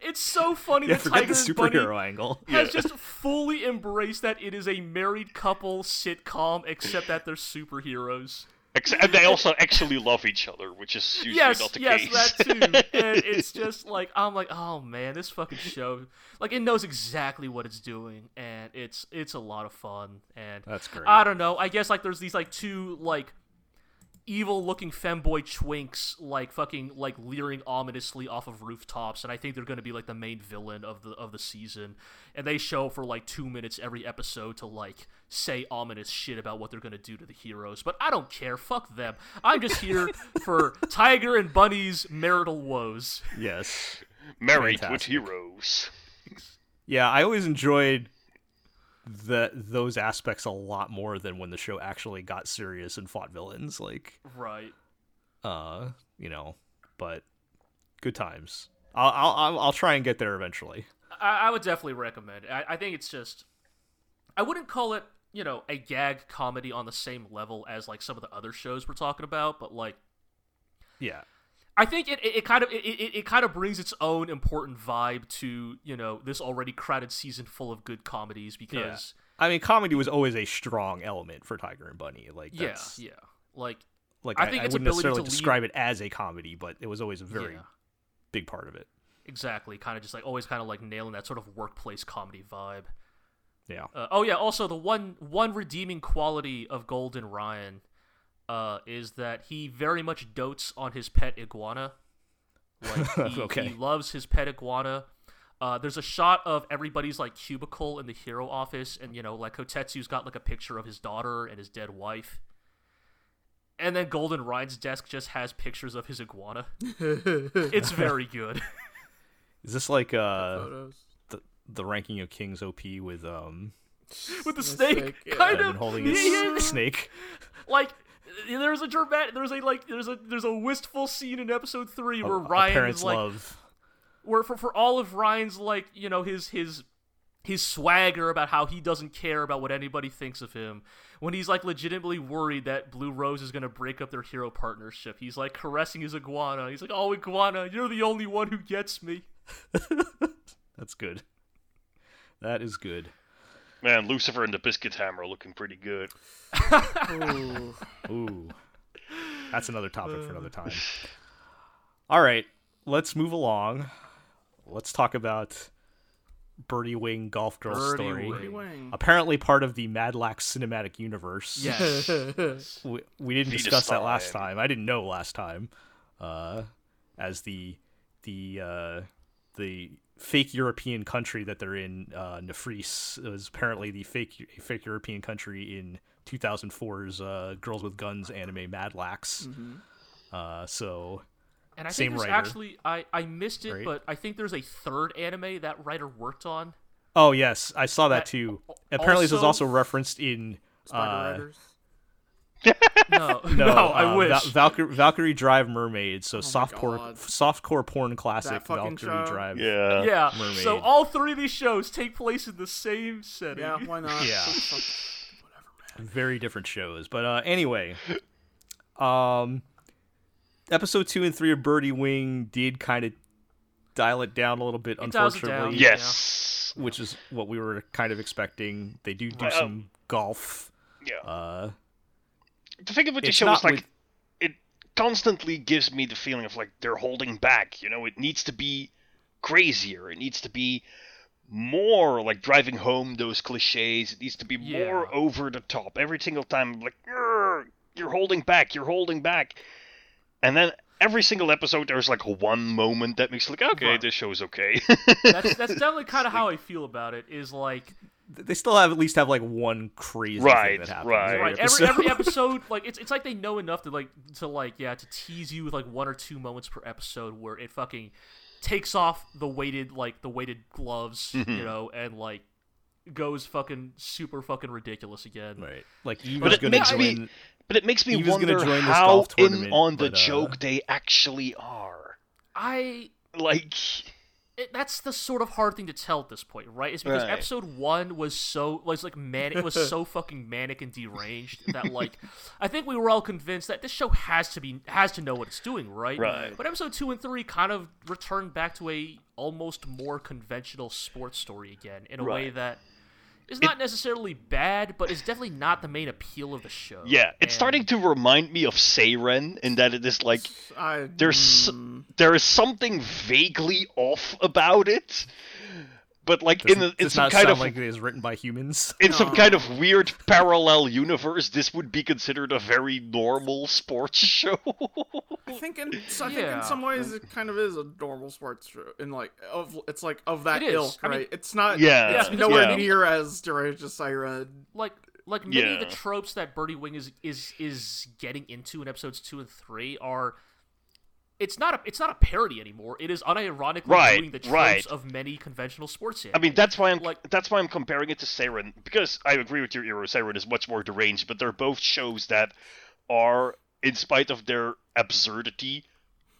it's so funny yeah, that Tiger the superhero Bunny angle. Has yeah. just fully embraced that it is a married couple sitcom, except that they're superheroes. And they also actually love each other, which is usually yes, not the yes, case. Yes, that too. And it's just like, I'm like, oh man, this fucking show, like, it knows exactly what it's doing, and it's it's a lot of fun. And that's great. I don't know. I guess like there's these like two like evil-looking femboy twinks like fucking like leering ominously off of rooftops, and I think they're going to be like the main villain of the of the season. And they show for like two minutes every episode to like say ominous shit about what they're going to do to the heroes. But I don't care. Fuck them. I'm just here for Tiger and Bunny's marital woes. Yes. Married with heroes. Yeah, I always enjoyed the those aspects a lot more than when the show actually got serious and fought villains, like right uh you know, but good times. I'll i'll i'll try and get there eventually. I, I would definitely recommend it. I, I think it's just, I wouldn't call it, you know, a gag comedy on the same level as like some of the other shows we're talking about, but like yeah I think it, it, it kind of it, it, it kind of brings its own important vibe to, you know, this already crowded season full of good comedies, because yeah. I mean, comedy was always a strong element for Tiger and Bunny. Like that's, yeah, yeah. Like, like I, I think I wouldn't necessarily describe lead... it as a comedy, but it was always a very yeah. big part of it. Exactly, kind of just like always kind of like nailing that sort of workplace comedy vibe. Yeah. Uh, oh yeah. Also, the one one redeeming quality of Golden Ryan. Uh, is that he very much dotes on his pet iguana. Like, he, okay. he loves his pet iguana. Uh, there's a shot of everybody's, like, cubicle in the hero office, and, you know, like, Kotetsu's got, like, a picture of his daughter and his dead wife. And then Golden Ryan's desk just has pictures of his iguana. It's very good. Is this, like, uh, the, the Ranking of Kings O P with, um... with the snake? snake yeah. Kind of. Holding his snake. Like... There's a dramatic, there's a like, there's a there's a wistful scene in episode three where a, Ryan a is like, love. where for for all of Ryan's like, you know, his his his swagger about how he doesn't care about what anybody thinks of him, when he's like legitimately worried that Blue Rose is gonna break up their hero partnership, he's like caressing his iguana. He's like, "Oh iguana, you're the only one who gets me." That's good. That is good. Man, Lucifer and the Biscuit Hammer looking pretty good. Ooh. Ooh. That's another topic for another time. All right, let's move along. Let's talk about Birdie Wing Golf Girl Birdie Story. Birdie Wing. Apparently part of the Madlax cinematic universe. Yes. we, we didn't Fetus discuss that last time. I didn't know last time. Uh, as the the uh, the fake European country that they're in. Uh, Nefris was apparently the fake fake European country in two thousand four's uh, Girls with Guns anime Madlax. Mm-hmm. Uh, so, and I same think there's writer. Actually, I, I missed it, right? But I think there's a third anime that writer worked on. Oh yes, I saw that, that too. Apparently, this was also referenced in. Uh, no, no, no, I uh, wish Val- Valkyrie, Valkyrie Drive Mermaid. So oh softcore, softcore porn classic Valkyrie show? Drive. Yeah, yeah. Mermaid. So all three of these shows take place in the same setting. Yeah, why not? Yeah, whatever, man. Very different shows, but uh, anyway, um, episode two and three of Birdie Wing did kind of dial it down a little bit, it unfortunately. Yes, yeah. Which is what we were kind of expecting. They do do right. some golf. Yeah. Uh, the thing about the show is, like, with... it constantly gives me the feeling of, like, they're holding back, you know? It needs to be crazier. It needs to be more, like, driving home those cliches. It needs to be yeah. more over the top. Every single time, like, you're holding back, you're holding back. And then every single episode, there's, like, one moment that makes, like, okay, right. this show's okay. that's, that's definitely kind of how I feel about it, is, like... They still have at least have like one crazy right, thing that happens. Right, right. Every, every episode, like it's it's like they know enough to like to like yeah to tease you with like one or two moments per episode where it fucking takes off the weighted like the weighted gloves, mm-hmm. you know, and like goes fucking super fucking ridiculous again. Right. Like Eva's but it gonna makes join, me, but it makes me Eva's wonder how in on the but, joke uh, they actually are. I like. It, that's the sort of hard thing to tell at this point, right? It's because right. episode one was so was like manic, it was so fucking manic and deranged that like I think we were all convinced that this show has to be has to know what it's doing, right? Right. But episode two and three kind of returned back to a almost more conventional sports story again in a right. way that is not it, necessarily bad, but it's definitely not the main appeal of the show. Yeah, it's and... starting to remind me of Seiren in that it is like I... there's. There is something vaguely off about it, but like doesn't, in, a, in some kind of like it is written by humans in no. some kind of weird parallel universe, this would be considered a very normal sports show. I think in so I yeah. think in some ways it kind of is a normal sports show, in like of it's like of that it ilk, right? I mean, it's not yeah, it's yeah. nowhere yeah. near as deranged as Siren. Like. Like many yeah. of the tropes that Birdie Wing is is is getting into in episodes two and three are. It's not a it's not a parody anymore. It is unironically right, doing the tropes right. of many conventional sports anime. I mean, that's why I'm like that's why I'm comparing it to Seiren, because I agree with your Eero. Seiren is much more deranged, but they're both shows that are, in spite of their absurdity,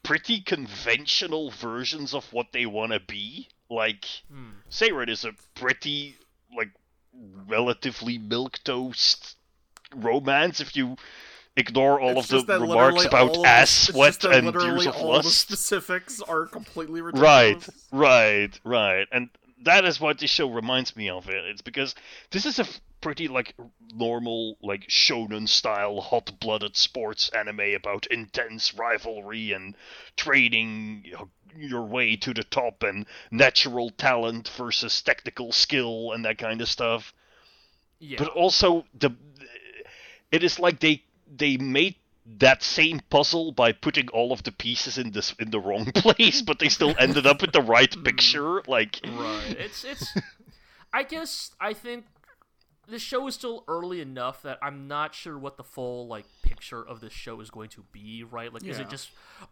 pretty conventional versions of what they want to be. Like hmm. Seiren is a pretty like relatively milquetoast romance if you. Ignore all it's of the remarks about all, ass, sweat, and tears of all lust. The specifics are completely ridiculous. Right, right, right, and that is what this show reminds me of. It. It's because this is a pretty like normal, like shonen-style, hot-blooded sports anime about intense rivalry and trading your way to the top and natural talent versus technical skill and that kind of stuff. Yeah. But also the, it is like they. They made that same puzzle by putting all of the pieces in this in the wrong place, but they still ended up with the right picture. Like, right? It's it's. I guess I think the show is still early enough that I'm not sure what the full like picture of this show is going to be. Right? Like, yeah. is it just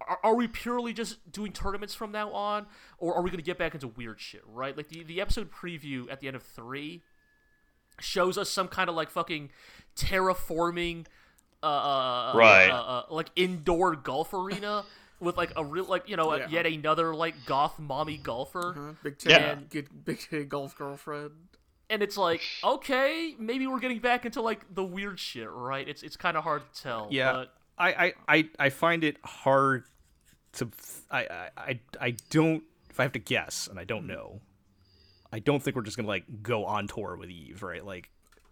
are, are we purely just doing tournaments from now on, or are we going to get back into weird shit? Right? Like the the episode preview at the end of three shows us some kind of like fucking terraforming. Uh, uh, right. uh, uh, like indoor golf arena with like a real like you know yeah. yet another like goth mommy golfer, mm-hmm. big titty, yeah. good big titty golf girlfriend, and it's like okay maybe we're getting back into like the weird shit, right? It's it's kind of hard to tell. Yeah, but... I, I, I I find it hard to I I I don't if I have to guess and I don't know, I don't think we're just gonna like go on tour with Eve, right? Like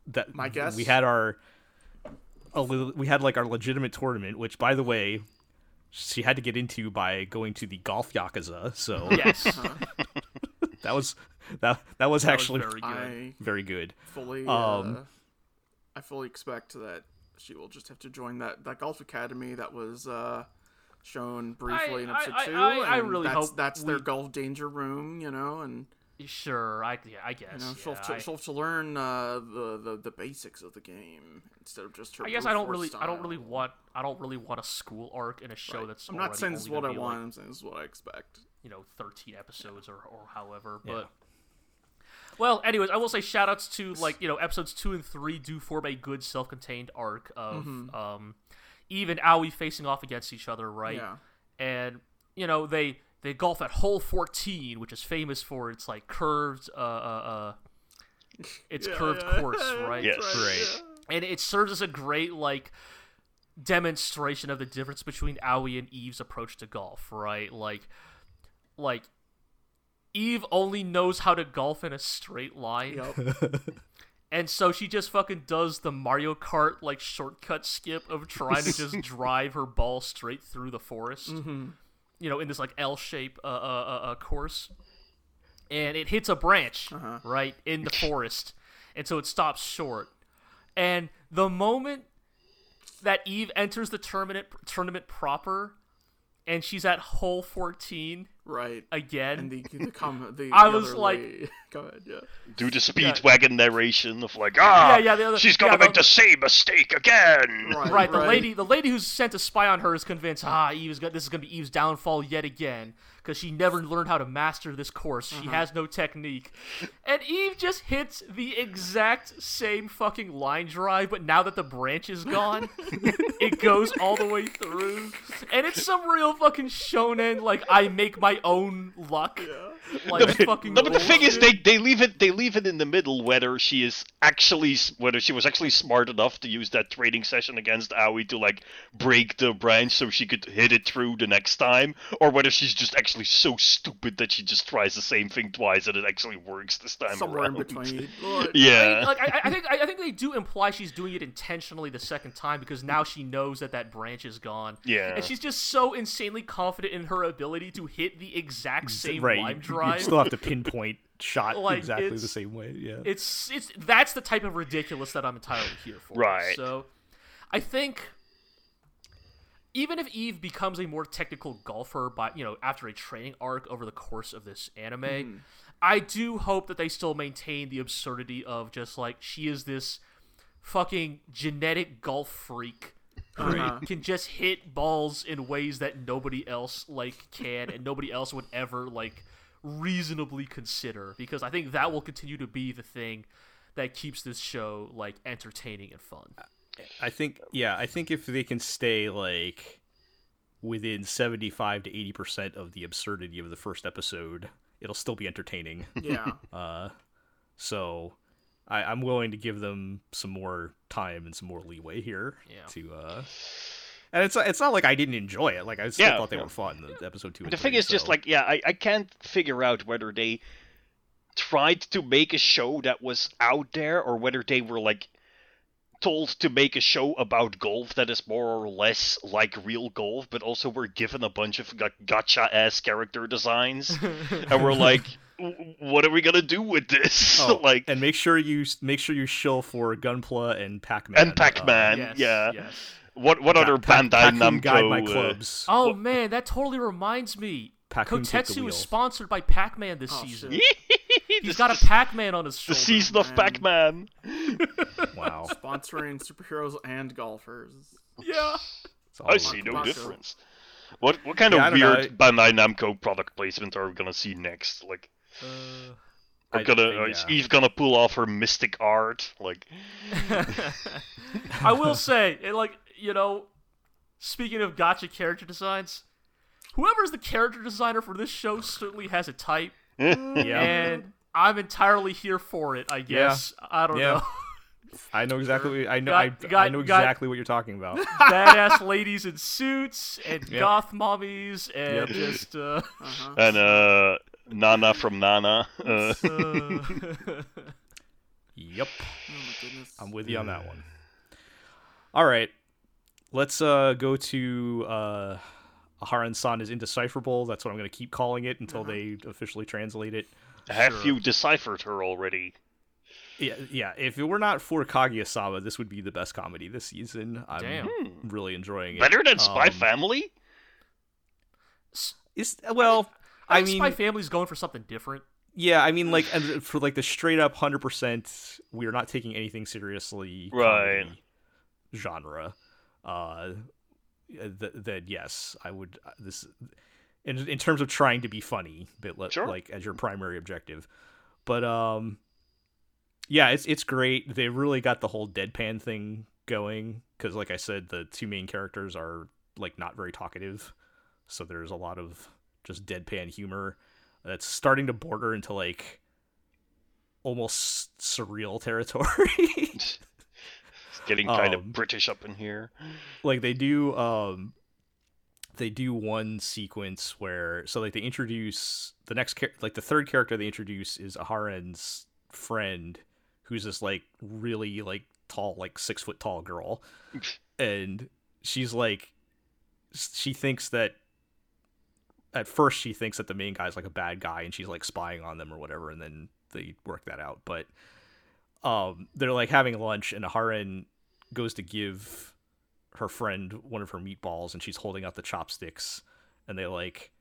that. My guess we had our. A li- we had like our legitimate tournament, which by the way she had to get into by going to the golf yakuza, so yes that was that that was that actually was very good, very good. Fully um uh, I fully expect that she will just have to join that that golf academy that was uh shown briefly I, in episode I, I, two. I, I, I really that's, hope that's we... their Gulf Danger Room, you know, and sure, I yeah, I guess. You know, she'll, yeah, to, I... she'll have to learn uh, the, the the basics of the game instead of just her. I guess I don't really, style. I don't really want, I don't really want a school arc in a show right. that's. I'm not saying this is what I want. Like, I'm saying this is what I expect. You know, thirteen episodes yeah. or or however, yeah. but. Well, anyways, I will say shoutouts to, like, you know, episodes two and three do form a good self-contained arc of mm-hmm. um, Eve and Aoi facing off against each other, right? Yeah. And, you know, they they golf at hole fourteen, which is famous for its, like, curved, uh, uh, uh its yeah, curved yeah. course, right? Yes, right. Yeah. And it serves as a great, like, demonstration of the difference between Aoi and Eve's approach to golf, right? Like, like... Eve only knows how to golf in a straight line. Yep. And so she just fucking does the Mario Kart, like, shortcut skip of trying to just drive her ball straight through the forest. Mm-hmm. You know, in this, like, L-shape uh, uh, uh, course. And it hits a branch, uh-huh. right, in the forest. And so it stops short. And the moment that Eve enters the tournament, tournament proper... and she's at hole fourteen. Right. Again. And the, the, com- the I was like... Go ahead, yeah. Do the speedwagon yeah. narration of like, ah, yeah, yeah, the other, she's going to yeah, make the, the same mistake again. Right, right. The lady the lady who's sent to spy on her is convinced, ah, Eve is gonna, this is going to be Eve's downfall yet again, because she never learned how to master this course. Uh-huh. She has no technique. And Eve just hits the exact same fucking line drive, but now that the branch is gone, it goes all the way through. And it's some real fucking shonen, like, I make my own luck. Yeah. Like, no, fucking no, but the thing is, they, they leave it they leave it in the middle, whether she is actually, whether she was actually smart enough to use that training session against Aoi to, like, break the branch so she could hit it through the next time, or whether she's just actually so stupid that she just tries the same thing twice and it actually works this time somewhere around. In between. Yeah. I, like, I, I think I think they do imply she's doing it intentionally the second time because now she knows that that branch is gone. Yeah. And she's just so insanely confident in her ability to hit the exact same right. lime drive. You still have to pinpoint shot like, exactly the same way. Yeah. It's it's that's the type of ridiculous that I'm entirely here for. Right. So I think even if Eve becomes a more technical golfer by, you know, after a training arc over the course of this anime, mm. I do hope that they still maintain the absurdity of just, like, she is this fucking genetic golf freak who uh-huh. can just hit balls in ways that nobody else, like, can and nobody else would ever, like, reasonably consider, because I think that will continue to be the thing that keeps this show, like, entertaining and fun. I think, yeah, I think if they can stay, like, within seventy-five to eighty percent of the absurdity of the first episode, it'll still be entertaining. Yeah. uh, so I, I'm willing to give them some more time and some more leeway here. Yeah. To, uh... and it's it's not like I didn't enjoy it. Like, I still yeah, thought they yeah. were fun in the episode two and the three, thing is so. Just, like, yeah, I, I can't figure out whether they tried to make a show that was out there or whether they were, like, told to make a show about golf that is more or less like real golf, but also we're given a bunch of like, gacha-ass character designs, and we're like, what are we gonna do with this? Oh, like, and make sure you make sure you shill for Gunpla and Pac-Man. And Pac-Man, uh, yes, yeah. Yes. What what pa- other pa- Bandai Namco? Guide my clubs. Uh, oh man, that totally reminds me. Pac-Man Kotetsu is sponsored by Pac-Man this oh, season. He's this got a Pac-Man on his shoulder. The season of man. Pac-Man. Wow. Sponsoring superheroes and golfers. Yeah. I see no difference. What what kind yeah, of weird know. Bandai Namco product placement are we gonna see next? Like, uh, are gonna think, yeah. is Eve gonna pull off her mystic art? Like, I will say, like, you know, speaking of gacha character designs, whoever's the character designer for this show certainly has a type. Yeah. And I'm entirely here for it, I guess. Yeah. I don't yeah. know. I know exactly. What, I know. Got, I, got, I know exactly what you're talking about. Badass ladies in suits and yep. goth mommies and yep. just uh... Uh-huh. and uh, Nana from Nana. Uh... yep. Oh my goodness. I'm with you on that one. All right, let's uh, go to. Uh... Aharen-san is indecipherable. That's what I'm going to keep calling it until uh-huh. they officially translate it. Have sure. you deciphered her already? Yeah, yeah. If it were not for Kaguya-sama, this would be the best comedy this season. I'm Damn. really enjoying it. Better than Spy um, Family? Is well, I, I mean, Spy Family's going for something different. Yeah, I mean, like for like the straight up hundred percent, we are not taking anything seriously, right? Genre, uh, th- then yes, I would uh, this. In, in terms of trying to be funny, bit le- sure. like as your primary objective, but um, yeah, it's it's great. They really got the whole deadpan thing going because, like I said, the two main characters are like not very talkative, so there's a lot of just deadpan humor that's starting to border into like almost surreal territory. It's getting kind um, of British up in here. Like they do. Um, They do one sequence where, so like they introduce the next char- like the third character they introduce is Aharen's friend, who's this like really like tall, like six foot tall girl, and she's like, she thinks that at first she thinks that the main guy's like a bad guy, and she's like spying on them or whatever, and then they work that out. But um, they're like having lunch, and Aharen goes to give her friend one of her meatballs, and she's holding out the chopsticks, and they like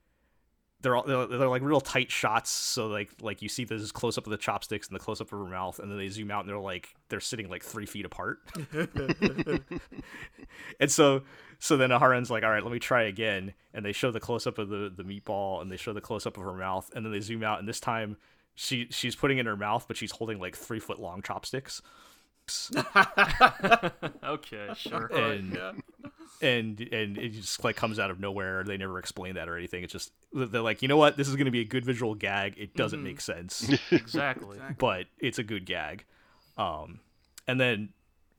they're all they're, they're like real tight shots, so like like you see this close up of the chopsticks and the close up of her mouth, and then they zoom out and they're like they're sitting like three feet apart. And so so then Aharen's like, all right, let me try again, and they show the close up of the the meatball, and they show the close up of her mouth, and then they zoom out, and this time she she's putting it in her mouth, but she's holding like three foot long chopsticks. Okay, sure. And, yeah. and and it just like comes out of nowhere. They never explain that or anything. It's just they're like, you know what, this is going to be a good visual gag. It doesn't mm-hmm. make sense exactly, but it's a good gag. Um, and then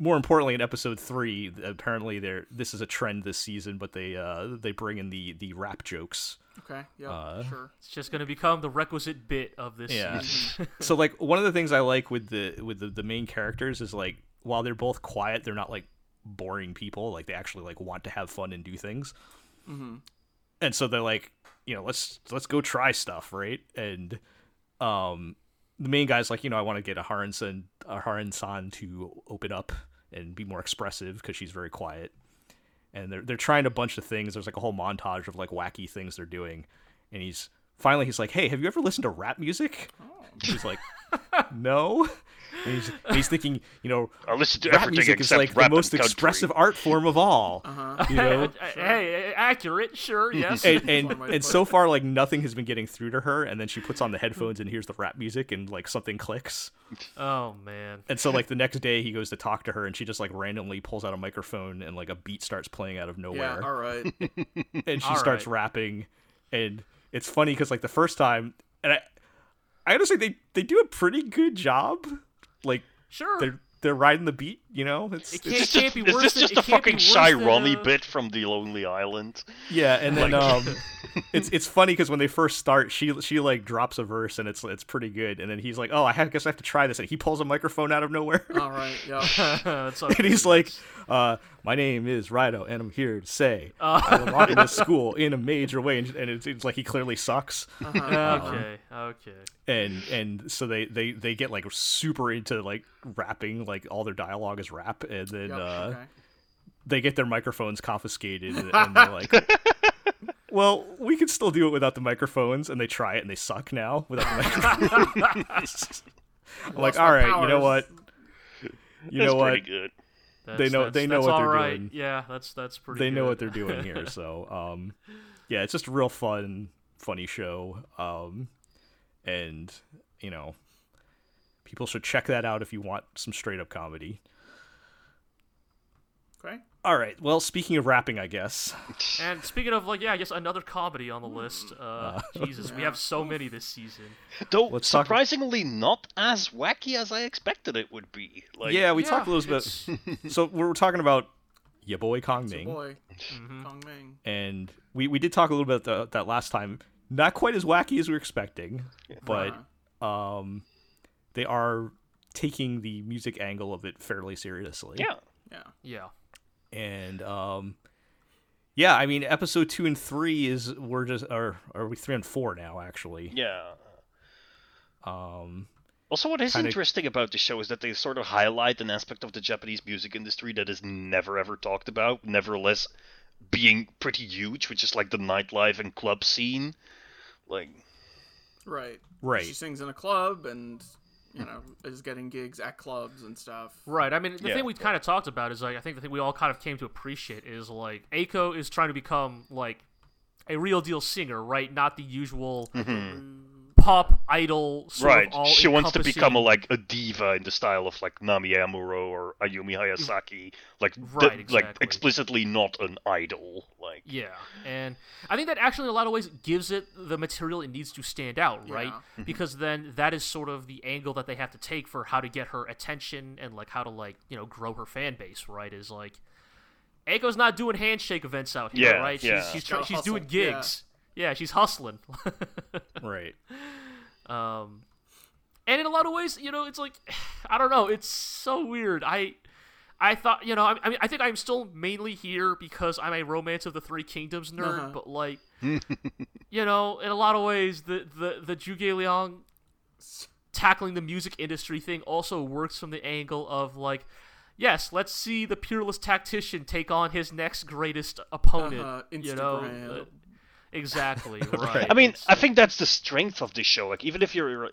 more importantly, in episode three, apparently there this is a trend this season, but they uh, they bring in the the rap jokes. Okay, yeah, uh, sure. It's just going to become the requisite bit of this yeah. season. So, like, one of the things I like with the with the, the main characters is, like, while they're both quiet, they're not, like, boring people. Like, they actually, like, want to have fun and do things. Mm-hmm. And so they're like, you know, let's let's go try stuff, right? And um, the main guy's like, you know, I want to get Aharen-san, Aharen-san to open up and be more expressive because she's very quiet. And they're they're trying a bunch of things. There's like a whole montage of like wacky things they're doing. And he's finally he's like, "Hey, have you ever listened to rap music?" Oh. She's like, "No." And he's, and he's thinking, you know, I listen to rap music is like the most expressive art form of all. Uh-huh. You know? Sure. Hey, accurate, sure, yes. and and, and so far, like nothing has been getting through to her. And then she puts on the headphones and hears the rap music, and like something clicks. Oh man! And so like the next day, he goes to talk to her, and she just like randomly pulls out a microphone, and like a beat starts playing out of nowhere. Yeah, all right. And she all starts right. rapping, and it's funny because like the first time, and I, I gotta say they they do a pretty good job. Like sure, they're they're riding the beat, you know. It's, it can't, it's just, can't be worse. Is this just than, a fucking Shy Ronnie uh... bit from The Lonely Island? Yeah, and then um, it's it's funny because when they first start, she she like drops a verse and it's it's pretty good, and then he's like, oh, I, have, I guess I have to try this, and he pulls a microphone out of nowhere. All right, yeah. That's and he's like, uh, my name is Rido, and I'm here to say uh... I'm in this school in a major way, and, and it's, it's like he clearly sucks. Uh-huh. um, okay, okay. And and so they, they, they get like super into like rapping, like all their dialogue is rap, and then yep, uh, okay. they get their microphones confiscated, and, and they're like, well, we can still do it without the microphones, and they try it and they suck now without the microphones. I'm well, like, all right, powers. You know what? You that's know what? Good. That's, they know that's, they know what they're right. doing. Yeah, that's that's pretty. They good. Know what they're doing here, so um, yeah, it's just a real fun, funny show. Um. And, you know, people should check that out if you want some straight-up comedy. Okay. All right. Well, speaking of rapping, I guess. And speaking of, like, yeah, I guess another comedy on the list. Uh, uh, Jesus, yeah. We have so many this season. Though, Let's surprisingly talk... not as wacky as I expected it would be. Like, yeah, we yeah, talked a little bit. So we were talking about Your Boy Kong Ming. Your Boy mm-hmm. Kong Ming. And we, we did talk a little bit about that last time. Not quite as wacky as we were expecting, but um, they are taking the music angle of it fairly seriously. Yeah, yeah, yeah. And um, yeah, I mean, episode two and three is we're just or are we three and four now actually? Yeah. Um. Also, what is kinda... interesting about the show is that they sort of highlight an aspect of the Japanese music industry that is never ever talked about, nevertheless being pretty huge, which is like the nightlife and club scene. Like, right, right. She sings in a club and, you know, is getting gigs at clubs and stuff. Right. I mean, the yeah, thing we yeah. kind of talked about is, like, I think the thing we all kind of came to appreciate is, like, Eiko is trying to become, like, a real deal singer, right? Not the usual mm-hmm. pop idol sort right. of all she wants to become a, like, a diva in the style of, like, Nami Amuro or Ayumi Hayasaki. Like, right, the, exactly. like explicitly not an idol. Like, yeah, and I think that actually in a lot of ways gives it the material it needs to stand out, right? Yeah. Because then that is sort of the angle that they have to take for how to get her attention and, like, how to, like, you know, grow her fan base, right? Is, like, Eiko's not doing handshake events out here, yeah, right? Yeah. She's she's, try- she's doing gigs. Yeah, yeah, she's hustling. Right. Um, and in a lot of ways, you know, it's like, I don't know, it's so weird. I I thought, you know, I, I mean, I think I'm still mainly here because I'm a Romance of the Three Kingdoms nerd, uh-huh. but, like, you know, in a lot of ways, the, the, the Juge Liang tackling the music industry thing also works from the angle of, like, yes, let's see the peerless tactician take on his next greatest opponent. Uh-huh, Instagram. You know, uh, exactly. Right. I mean, it's, I think that's the strength of this show. Like, even if you're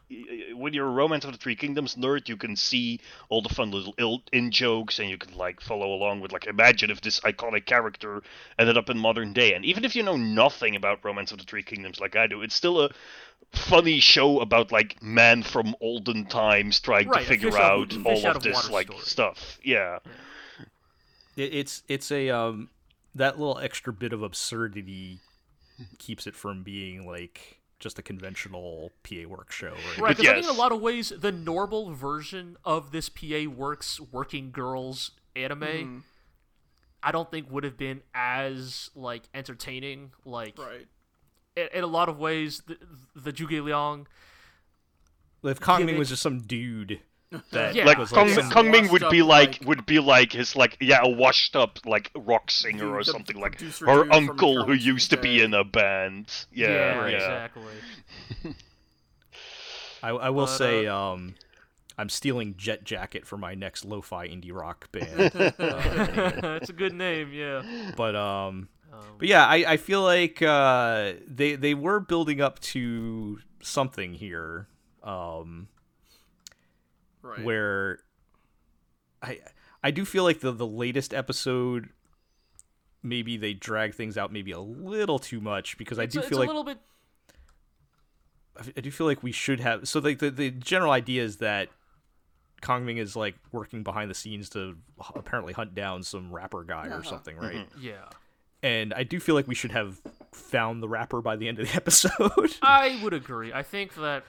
when you're a Romance of the Three Kingdoms nerd, you can see all the fun little in jokes, and you can, like, follow along with, like, imagine if this iconic character ended up in modern day. And even if you know nothing about Romance of the Three Kingdoms, like I do, it's still a funny show about, like, man from olden times trying right, to figure out, out all out of, of this, like, story. Stuff. Yeah, yeah. It, it's it's a um, that little extra bit of absurdity keeps it from being, like, just a conventional P A Works show, right? Right, because yes. I think in a lot of ways the normal version of this P A Works working girls anime, mm-hmm. I don't think would have been as, like, entertaining, like. Right. In a lot of ways, the, the Juge Liang. If Kong Ming was just some dude, that yeah. like, was Kong, like Kong Ming would up, be like, like would be like his like yeah a washed up like rock singer or something, like her uncle who used to be in a band. Yeah, yeah, yeah. Exactly. I I will but, say uh, um, I'm stealing Jet Jacket for my next lo-fi indie rock band. uh, it's a good name, yeah. But um. But yeah, I, I feel like uh, they they were building up to something here, um, right. where I I do feel like the, the latest episode, maybe they drag things out maybe a little too much, because it's I do a, feel it's like a little bit. I do feel like we should have so like the, the general idea is that Kong Ming is, like, working behind the scenes to apparently hunt down some rapper guy uh-huh. or something, right? Mm-hmm. Yeah. And I do feel like we should have found the rapper by the end of the episode. I would agree. I think that,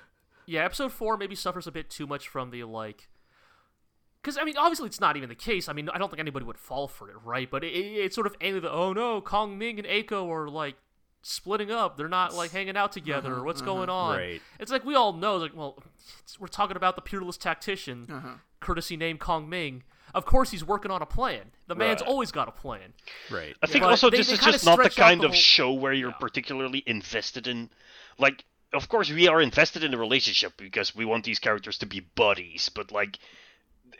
yeah, episode four maybe suffers a bit too much from the, like... Because, I mean, obviously it's not even the case. I mean, I don't think anybody would fall for it, right? But it, it, it's sort of aimed at, oh no, Kong Ming and Eiko are, like, splitting up. They're not, like, hanging out together. Uh-huh, What's uh-huh, going on? Right. It's like, we all know, like, well, it's, we're talking about the peerless tactician, uh-huh. courtesy name Kong Ming. Of course he's working on a plan. The man's right. always got a plan. Right. I think but also they, this they is just not the kind the whole... of show where you're yeah. particularly invested in. Like, of course we are invested in the relationship because we want these characters to be buddies. But, like,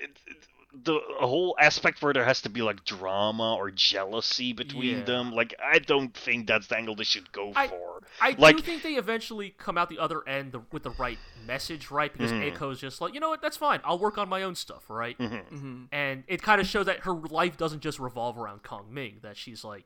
it, it, the whole aspect where there has to be, like, drama or jealousy between yeah. them. Like, I don't think that's the angle they should go I, for. I like, do think they eventually come out the other end the, with the right message, right? Because mm-hmm. Eiko's just like, you know what, that's fine. I'll work on my own stuff, right? Mm-hmm. Mm-hmm. And it kind of shows that her life doesn't just revolve around Kong Ming. That she's like,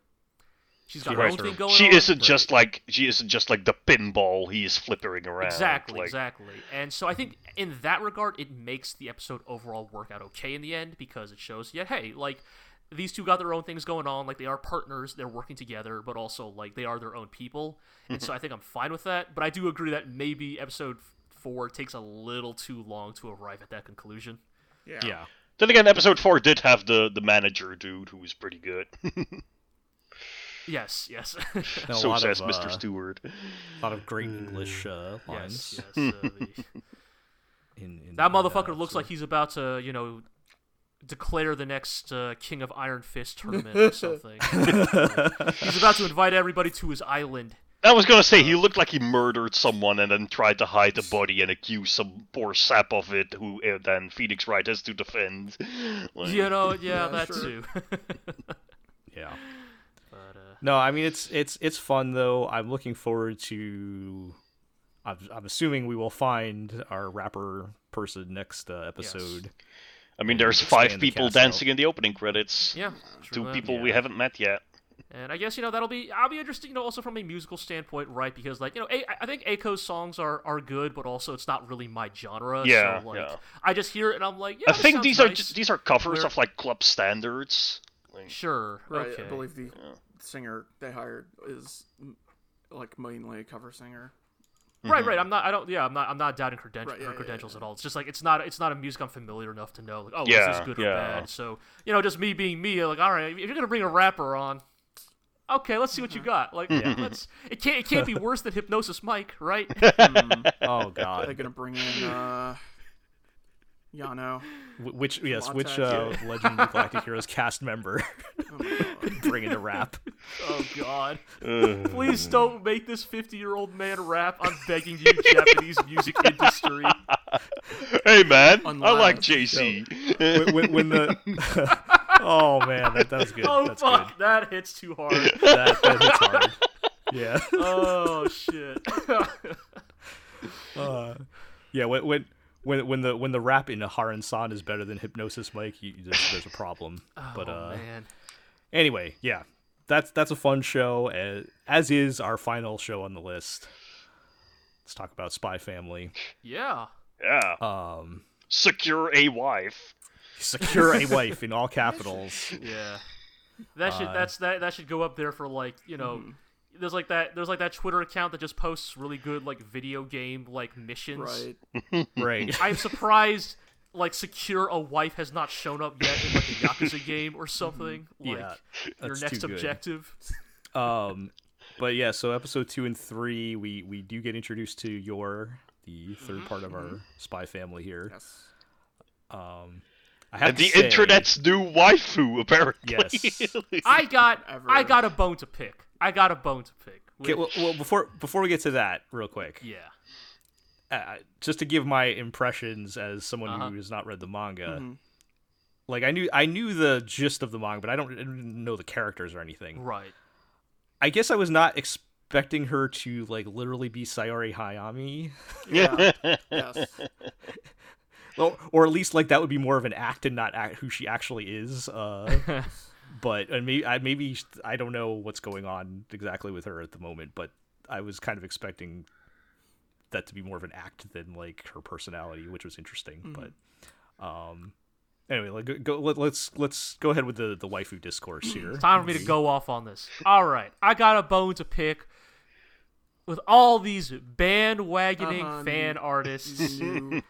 she's got she her own her. thing going she on. She isn't right. just like she isn't just like the pinball he is flippering around. Exactly, like... exactly. And so I think in that regard, it makes the episode overall work out okay in the end because it shows, yeah, hey, like, these two got their own things going on. Like, they are partners. They're working together, but also, like, they are their own people. And so I think I'm fine with that. But I do agree that maybe episode four takes a little too long to arrive at that conclusion. Yeah. yeah. Then again, episode four did have the, the manager dude who was pretty good. yes, yes. So says uh, Mister Stewart. A lot of great English uh, lines. Yes, yes. Uh, the... in, in that motherfucker episode. Looks like he's about to, you know... declare the next uh, King of Iron Fist tournament or something. He's about to invite everybody to his island. I was gonna say, he looked like he murdered someone and then tried to hide the body and accuse some poor sap of it, who uh, then Phoenix Wright has to defend. Like... You know, yeah, yeah that sure. too. yeah. But, uh... No, I mean, it's it's it's fun though. I'm looking forward to. I'm, I'm assuming we will find our rapper person next uh, episode. Yes. I mean, there's five people dancing in the opening credits. Yeah, two enough, people yeah. we haven't met yet. And I guess, you know, that'll be, I'll be interested, you know, also from a musical standpoint, right? Because, like, you know, a- I think Aiko's songs are, are good, but also it's not really my genre. Yeah, so, like, yeah. I just hear it and I'm like, yeah, I think these nice. are just, these are covers We're... of, like, club standards. Like, sure. Right, okay. I believe the yeah. singer they hired is, like, mainly a cover singer. Mm-hmm. Right, right. I'm not. I don't. Yeah, I'm not. I'm not doubting creden- right, yeah, her credentials yeah, yeah. at all. It's just like it's not. It's not a music I'm familiar enough to know. Like, oh, yeah, is this good yeah. or bad? So, you know, just me being me. Like, all right, if you're gonna bring a rapper on, okay, let's see what you got. Like, yeah, let's. It can't. It can't be worse than Hypnosis Mike, right? mm. Oh God. They're gonna bring in uh, Yano. Which yes, Latex. which uh, Legend of the Galactic Heroes cast member? Oh, bring in a rap. Oh God! Uh, Please don't make this fifty-year-old man rap. I'm begging you, Japanese music industry. Hey man, Unlocked. I like J C. So, when, when the oh man, that, that was good. Oh That's fuck, good. that hits too hard. That, that hits hard. Yeah. Oh shit. uh, yeah. When when when when the when the rap in Aharen-san is better than Hypnosis Mike, you, there's, there's a problem. Oh but, uh, man. Anyway, yeah, that's that's a fun show, as, as is our final show on the list. Let's talk about Spy Family. Yeah. Yeah. Um, secure a wife. Secure a wife in all capitals. Yeah. That should uh, that's that that should go up there for like, you know, mm-hmm. there's like that there's like that Twitter account that just posts really good like video game like missions. Right. Right. I'm surprised like secure a wife has not shown up yet in like a Yakuza game or something. Like yeah, your next objective. Um but yeah, so episode two and three we, we do get introduced to Yor, the third part of our Spy Family here. Yes. Um I have and to the say, internet's new waifu, apparently. Yes. I got Ever. I got a bone to pick. I got a bone to pick. Okay, well, well before before we get to that real quick. Yeah. Uh, just to give my impressions as someone uh-huh. who has not read the manga, mm-hmm. like I knew I knew the gist of the manga, but I don't, I didn't know the characters or anything. Right. I guess I was not expecting her to like literally be Sayori Hayami. Yeah. Yes. Well, or at least like that would be more of an act and not act who she actually is. Uh, but and maybe I maybe I don't know what's going on exactly with her at the moment, but I was kind of expecting that to be more of an act than like her personality, which was interesting. Mm-hmm. But um, anyway, like go let, let's let's go ahead with the, the waifu discourse here. It's time for me to go off on this. All right, I got a bone to pick with all these bandwagoning uh-huh. fan artists yeah.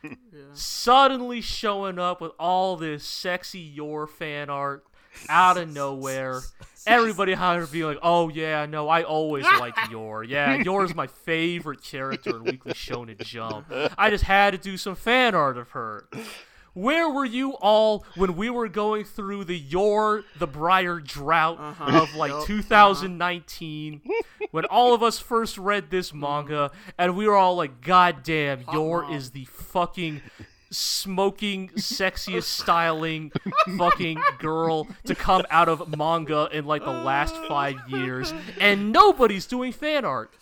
suddenly showing up with all this sexy Yor fan art out of nowhere. Everybody had to be like, oh yeah, no, I always like Yor. Yeah, Yor's my favorite character in Weekly Shonen Jump. I just had to do some fan art of her. Where were you all when we were going through the Yor the Briar drought uh-huh. of like twenty nineteen uh-huh. when all of us first read this manga and we were all like, god damn, Yor uh-huh. is the fucking smoking, sexiest styling fucking girl to come out of manga in like the last five years, and nobody's doing fan art.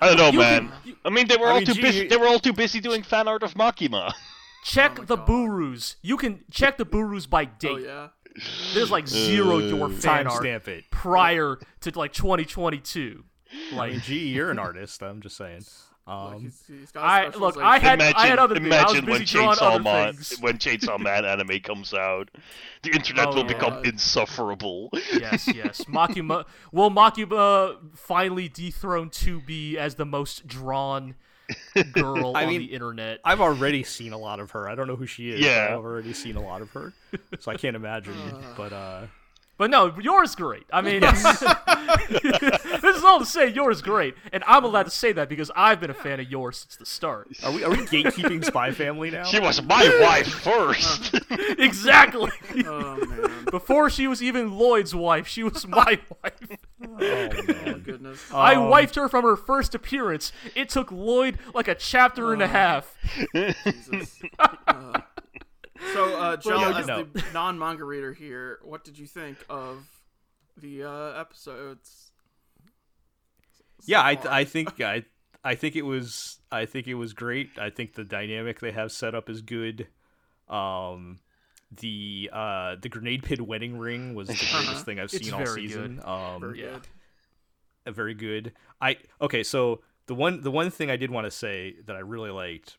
I don't know, you man. Can, you, I mean, they were I all mean, too gee, busy. They were all too busy doing fan art of Makima. Check oh the God. Burus. You can check the Burus by date. Oh, yeah. There's like zero uh, your fan art it. prior to like twenty twenty-two. Like, I mean, gee, you're an artist. I'm just saying. Um, like he's, he's I look. I had imagine, I had other things. Imagine when Chainsaw Man when Chainsaw Man anime comes out, the internet oh, will yeah. become insufferable. Yes, yes. Makima will Makima finally dethrone two B as the most drawn girl I on mean, the internet. I've already seen a lot of her. I don't know who she is. Yeah. I've already seen a lot of her, so I can't imagine. but uh, but no, yours great. I mean. This is all to say Yor's great, and I'm allowed to say that because I've been a fan of Yor since the start. Are we are we gatekeeping Spy Family now? She was my wife first. Uh, exactly. Oh, man. Before she was even Lloyd's wife, she was my wife. Oh, man. Goodness. I um, wifed her from her first appearance. It took Lloyd like a chapter uh, and a half. Jesus. Uh, so, uh, Joe, well, yeah, as no. the non-manga reader here, what did you think of the uh, episodes. Yeah, I I think I I think it was I think it was great. I think the dynamic they have set up is good. Um, the uh the grenade pit wedding ring was the greatest uh-huh. thing I've seen it's all season. Good. Um, very good. Yeah, very good. I okay. So the one the one thing I did want to say that I really liked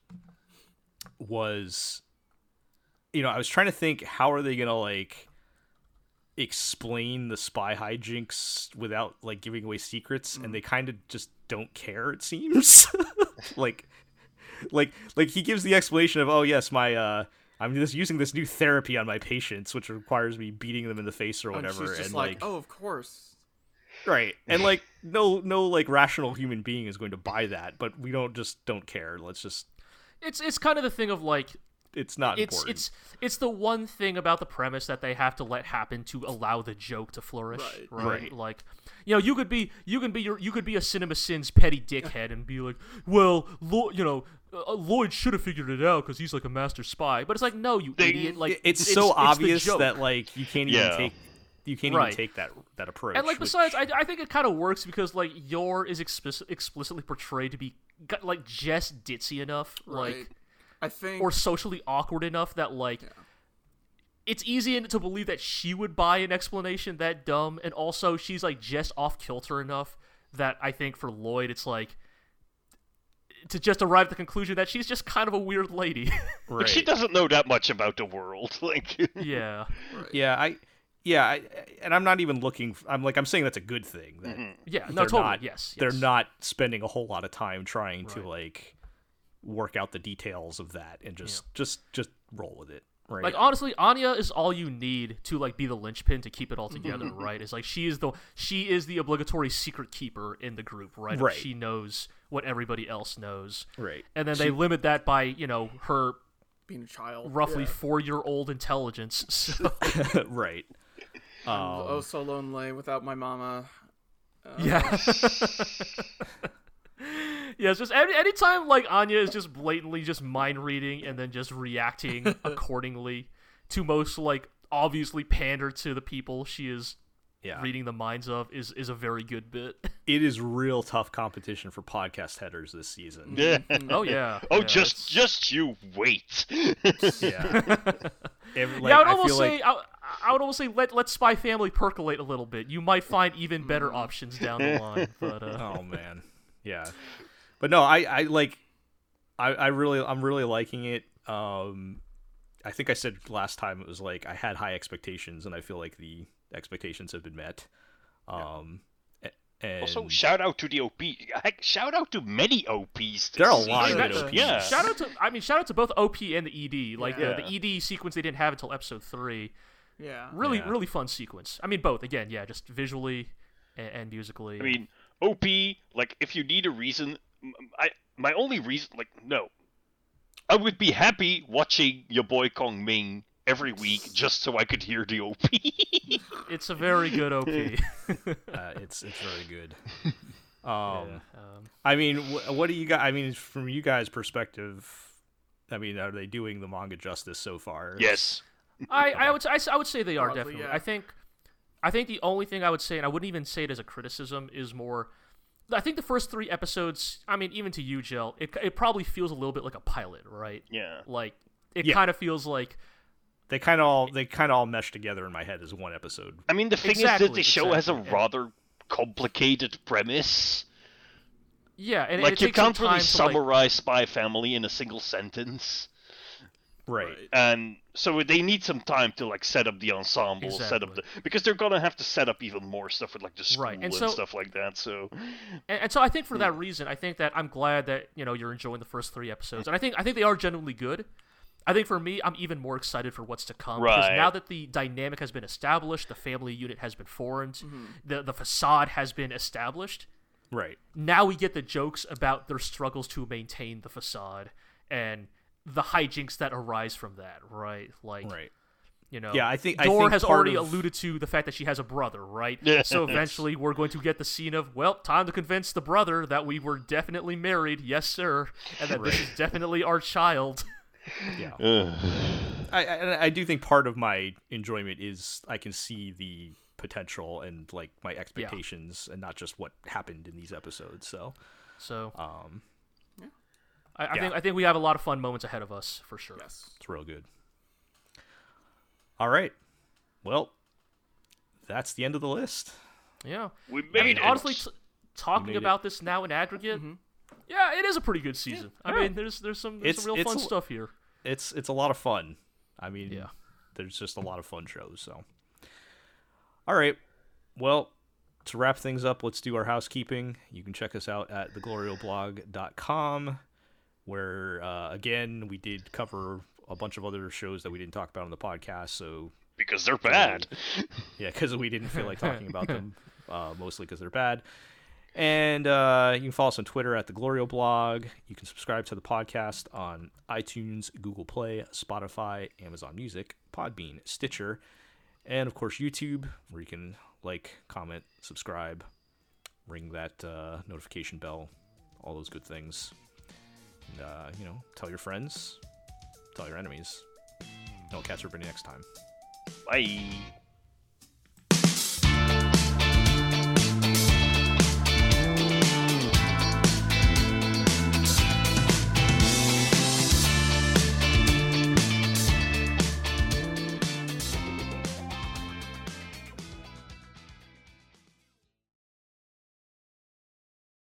was, you know, I was trying to think how are they gonna like explain the spy hijinks without like giving away secrets, and they kind of just don't care, it seems. like like like he gives the explanation of, oh yes, my uh I'm just using this new therapy on my patients which requires me beating them in the face or whatever, and, she's just and like, like oh of course, right, and like no no like rational human being is going to buy that, but we don't just don't care let's just it's it's kind of the thing of like It's not it's, important. It's it's the one thing about the premise that they have to let happen to allow the joke to flourish, right? right? right. Like, you know, you could be you can be your, you could be a CinemaSins petty dickhead and be like, well, Lo- you know, uh, Lloyd should have figured it out because he's like a master spy. But it's like, no, you they, idiot! Like, it's, it's so it's, obvious it's that like you can't even yeah. take you can't right. even take that that approach. And like, which... besides, I I think it kind of works because like Yor is explic- explicitly portrayed to be like just ditzy enough, right. like. I think... Or socially awkward enough that, like, yeah. it's easy to believe that she would buy an explanation that dumb, and also she's, like, just off-kilter enough that I think for Lloyd it's, like, to just arrive at the conclusion that she's just kind of a weird lady. Right. Like, she doesn't know that much about the world. Like, yeah. Right. Yeah, I... Yeah, I, and I'm not even looking. For, I'm like, I'm saying that's a good thing. That mm-hmm. Yeah, no, totally. Not, yes, yes. They're not spending a whole lot of time trying right. to, like... work out the details of that and just yeah. just just roll with it, right? Like, honestly, Anya is all you need to like be the linchpin to keep it all together. Right, it's like she is the she is the obligatory secret keeper in the group, right, right. She knows what everybody else knows, right, and then she, they limit that by, you know, her being a child, roughly yeah. four-year-old intelligence, so. Right. um, oh so lonely without my mama. uh, yeah Yeah, it's just any anytime like Anya is just blatantly just mind reading and then just reacting accordingly to most like obviously pander to the people she is yeah. reading the minds of is is a very good bit. It is real tough competition for podcast headers this season. Yeah. Oh yeah. Oh yeah, just it's... just you wait. Yeah. Every, like, yeah, I would I almost say like... I, I would almost say let let Spy Family percolate a little bit. You might find even better options down the line. But uh... oh man. Yeah. But no, I, I like, I, I really, I'm really liking it. Um, I think I said last time it was like, I had high expectations and I feel like the expectations have been met. Um, and also shout out to the O P. Heck, shout out to many O Ps. There are a lot yeah, of good O Ps. Yeah. Shout out to, I mean, shout out to both O P and the E D, like yeah. the, the E D sequence they didn't have until episode three. Yeah. Really, yeah. really fun sequence. I mean, both again. Yeah. Just visually and, and musically. I mean, O P, like if you need a reason, I my only reason, like, no, I would be happy watching Your Boy Kong Ming every week just so I could hear the O P. It's a very good O P. uh, it's it's very good. Um, yeah, um, I mean, wh- what do you guys? I mean, from you guys' perspective, I mean, are they doing the manga justice so far? Yes. I, I would I, I would say they are. Probably, definitely. Yeah. I think I think the only thing I would say, and I wouldn't even say it as a criticism, is more. I think the first three episodes, I mean, even to you, Jill, it it probably feels a little bit like a pilot, right? Yeah. Like, it yeah. kind of feels like... They kind of all they kind of all mesh together in my head as one episode. I mean, the thing exactly, is that the show exactly. has a and, rather complicated premise. Yeah, and like, it, it you can't really summarize to, like... Spy Family in a single sentence. Right. And so they need some time to, like, set up the ensemble, exactly. set up the... Because they're going to have to set up even more stuff with, like, the school right. and, and so, stuff like that, so... And, and so I think for that reason, I think that I'm glad that, you know, you're enjoying the first three episodes. And I think I think they are genuinely good. I think for me, I'm even more excited for what's to come. Right. Because now that the dynamic has been established, the family unit has been formed, mm-hmm. the the facade has been established. Right. Now we get the jokes about their struggles to maintain the facade and... the hijinks that arise from that, right? Like, right. you know, yeah, I think Dor I think has already of... alluded to the fact that she has a brother, right? Yeah. So eventually we're going to get the scene of, well, time to convince the brother that we were definitely married, yes sir, and that right. this is definitely our child. Yeah. I, I I do think part of my enjoyment is I can see the potential and like my expectations, yeah. and not just what happened in these episodes. So, so um, yeah. I, I yeah. think I think we have a lot of fun moments ahead of us for sure. Yes, it's real good. All right, well, that's the end of the list. Yeah, we made I mean, it. Honestly, t- talking about it. This now in aggregate, mm-hmm. yeah, it is a pretty good season. Yeah, I yeah. mean, there's there's some, there's some real fun a, stuff here. It's it's a lot of fun. I mean, yeah. there's just a lot of fun shows. So, all right, well, to wrap things up, let's do our housekeeping. You can check us out at the glorio blog dot com, where uh, again we did cover a bunch of other shows that we didn't talk about on the podcast. So. Because they're bad. Yeah, because we didn't feel like talking about them, uh, mostly because they're bad. And uh, you can follow us on Twitter at the Glorio Blog. You can subscribe to the podcast on iTunes, Google Play, Spotify, Amazon Music, Podbean, Stitcher, and of course YouTube, where you can like, comment, subscribe, ring that uh, notification bell, all those good things. And, uh, you know, tell your friends, tell your enemies. I'll catch everybody next time. Bye.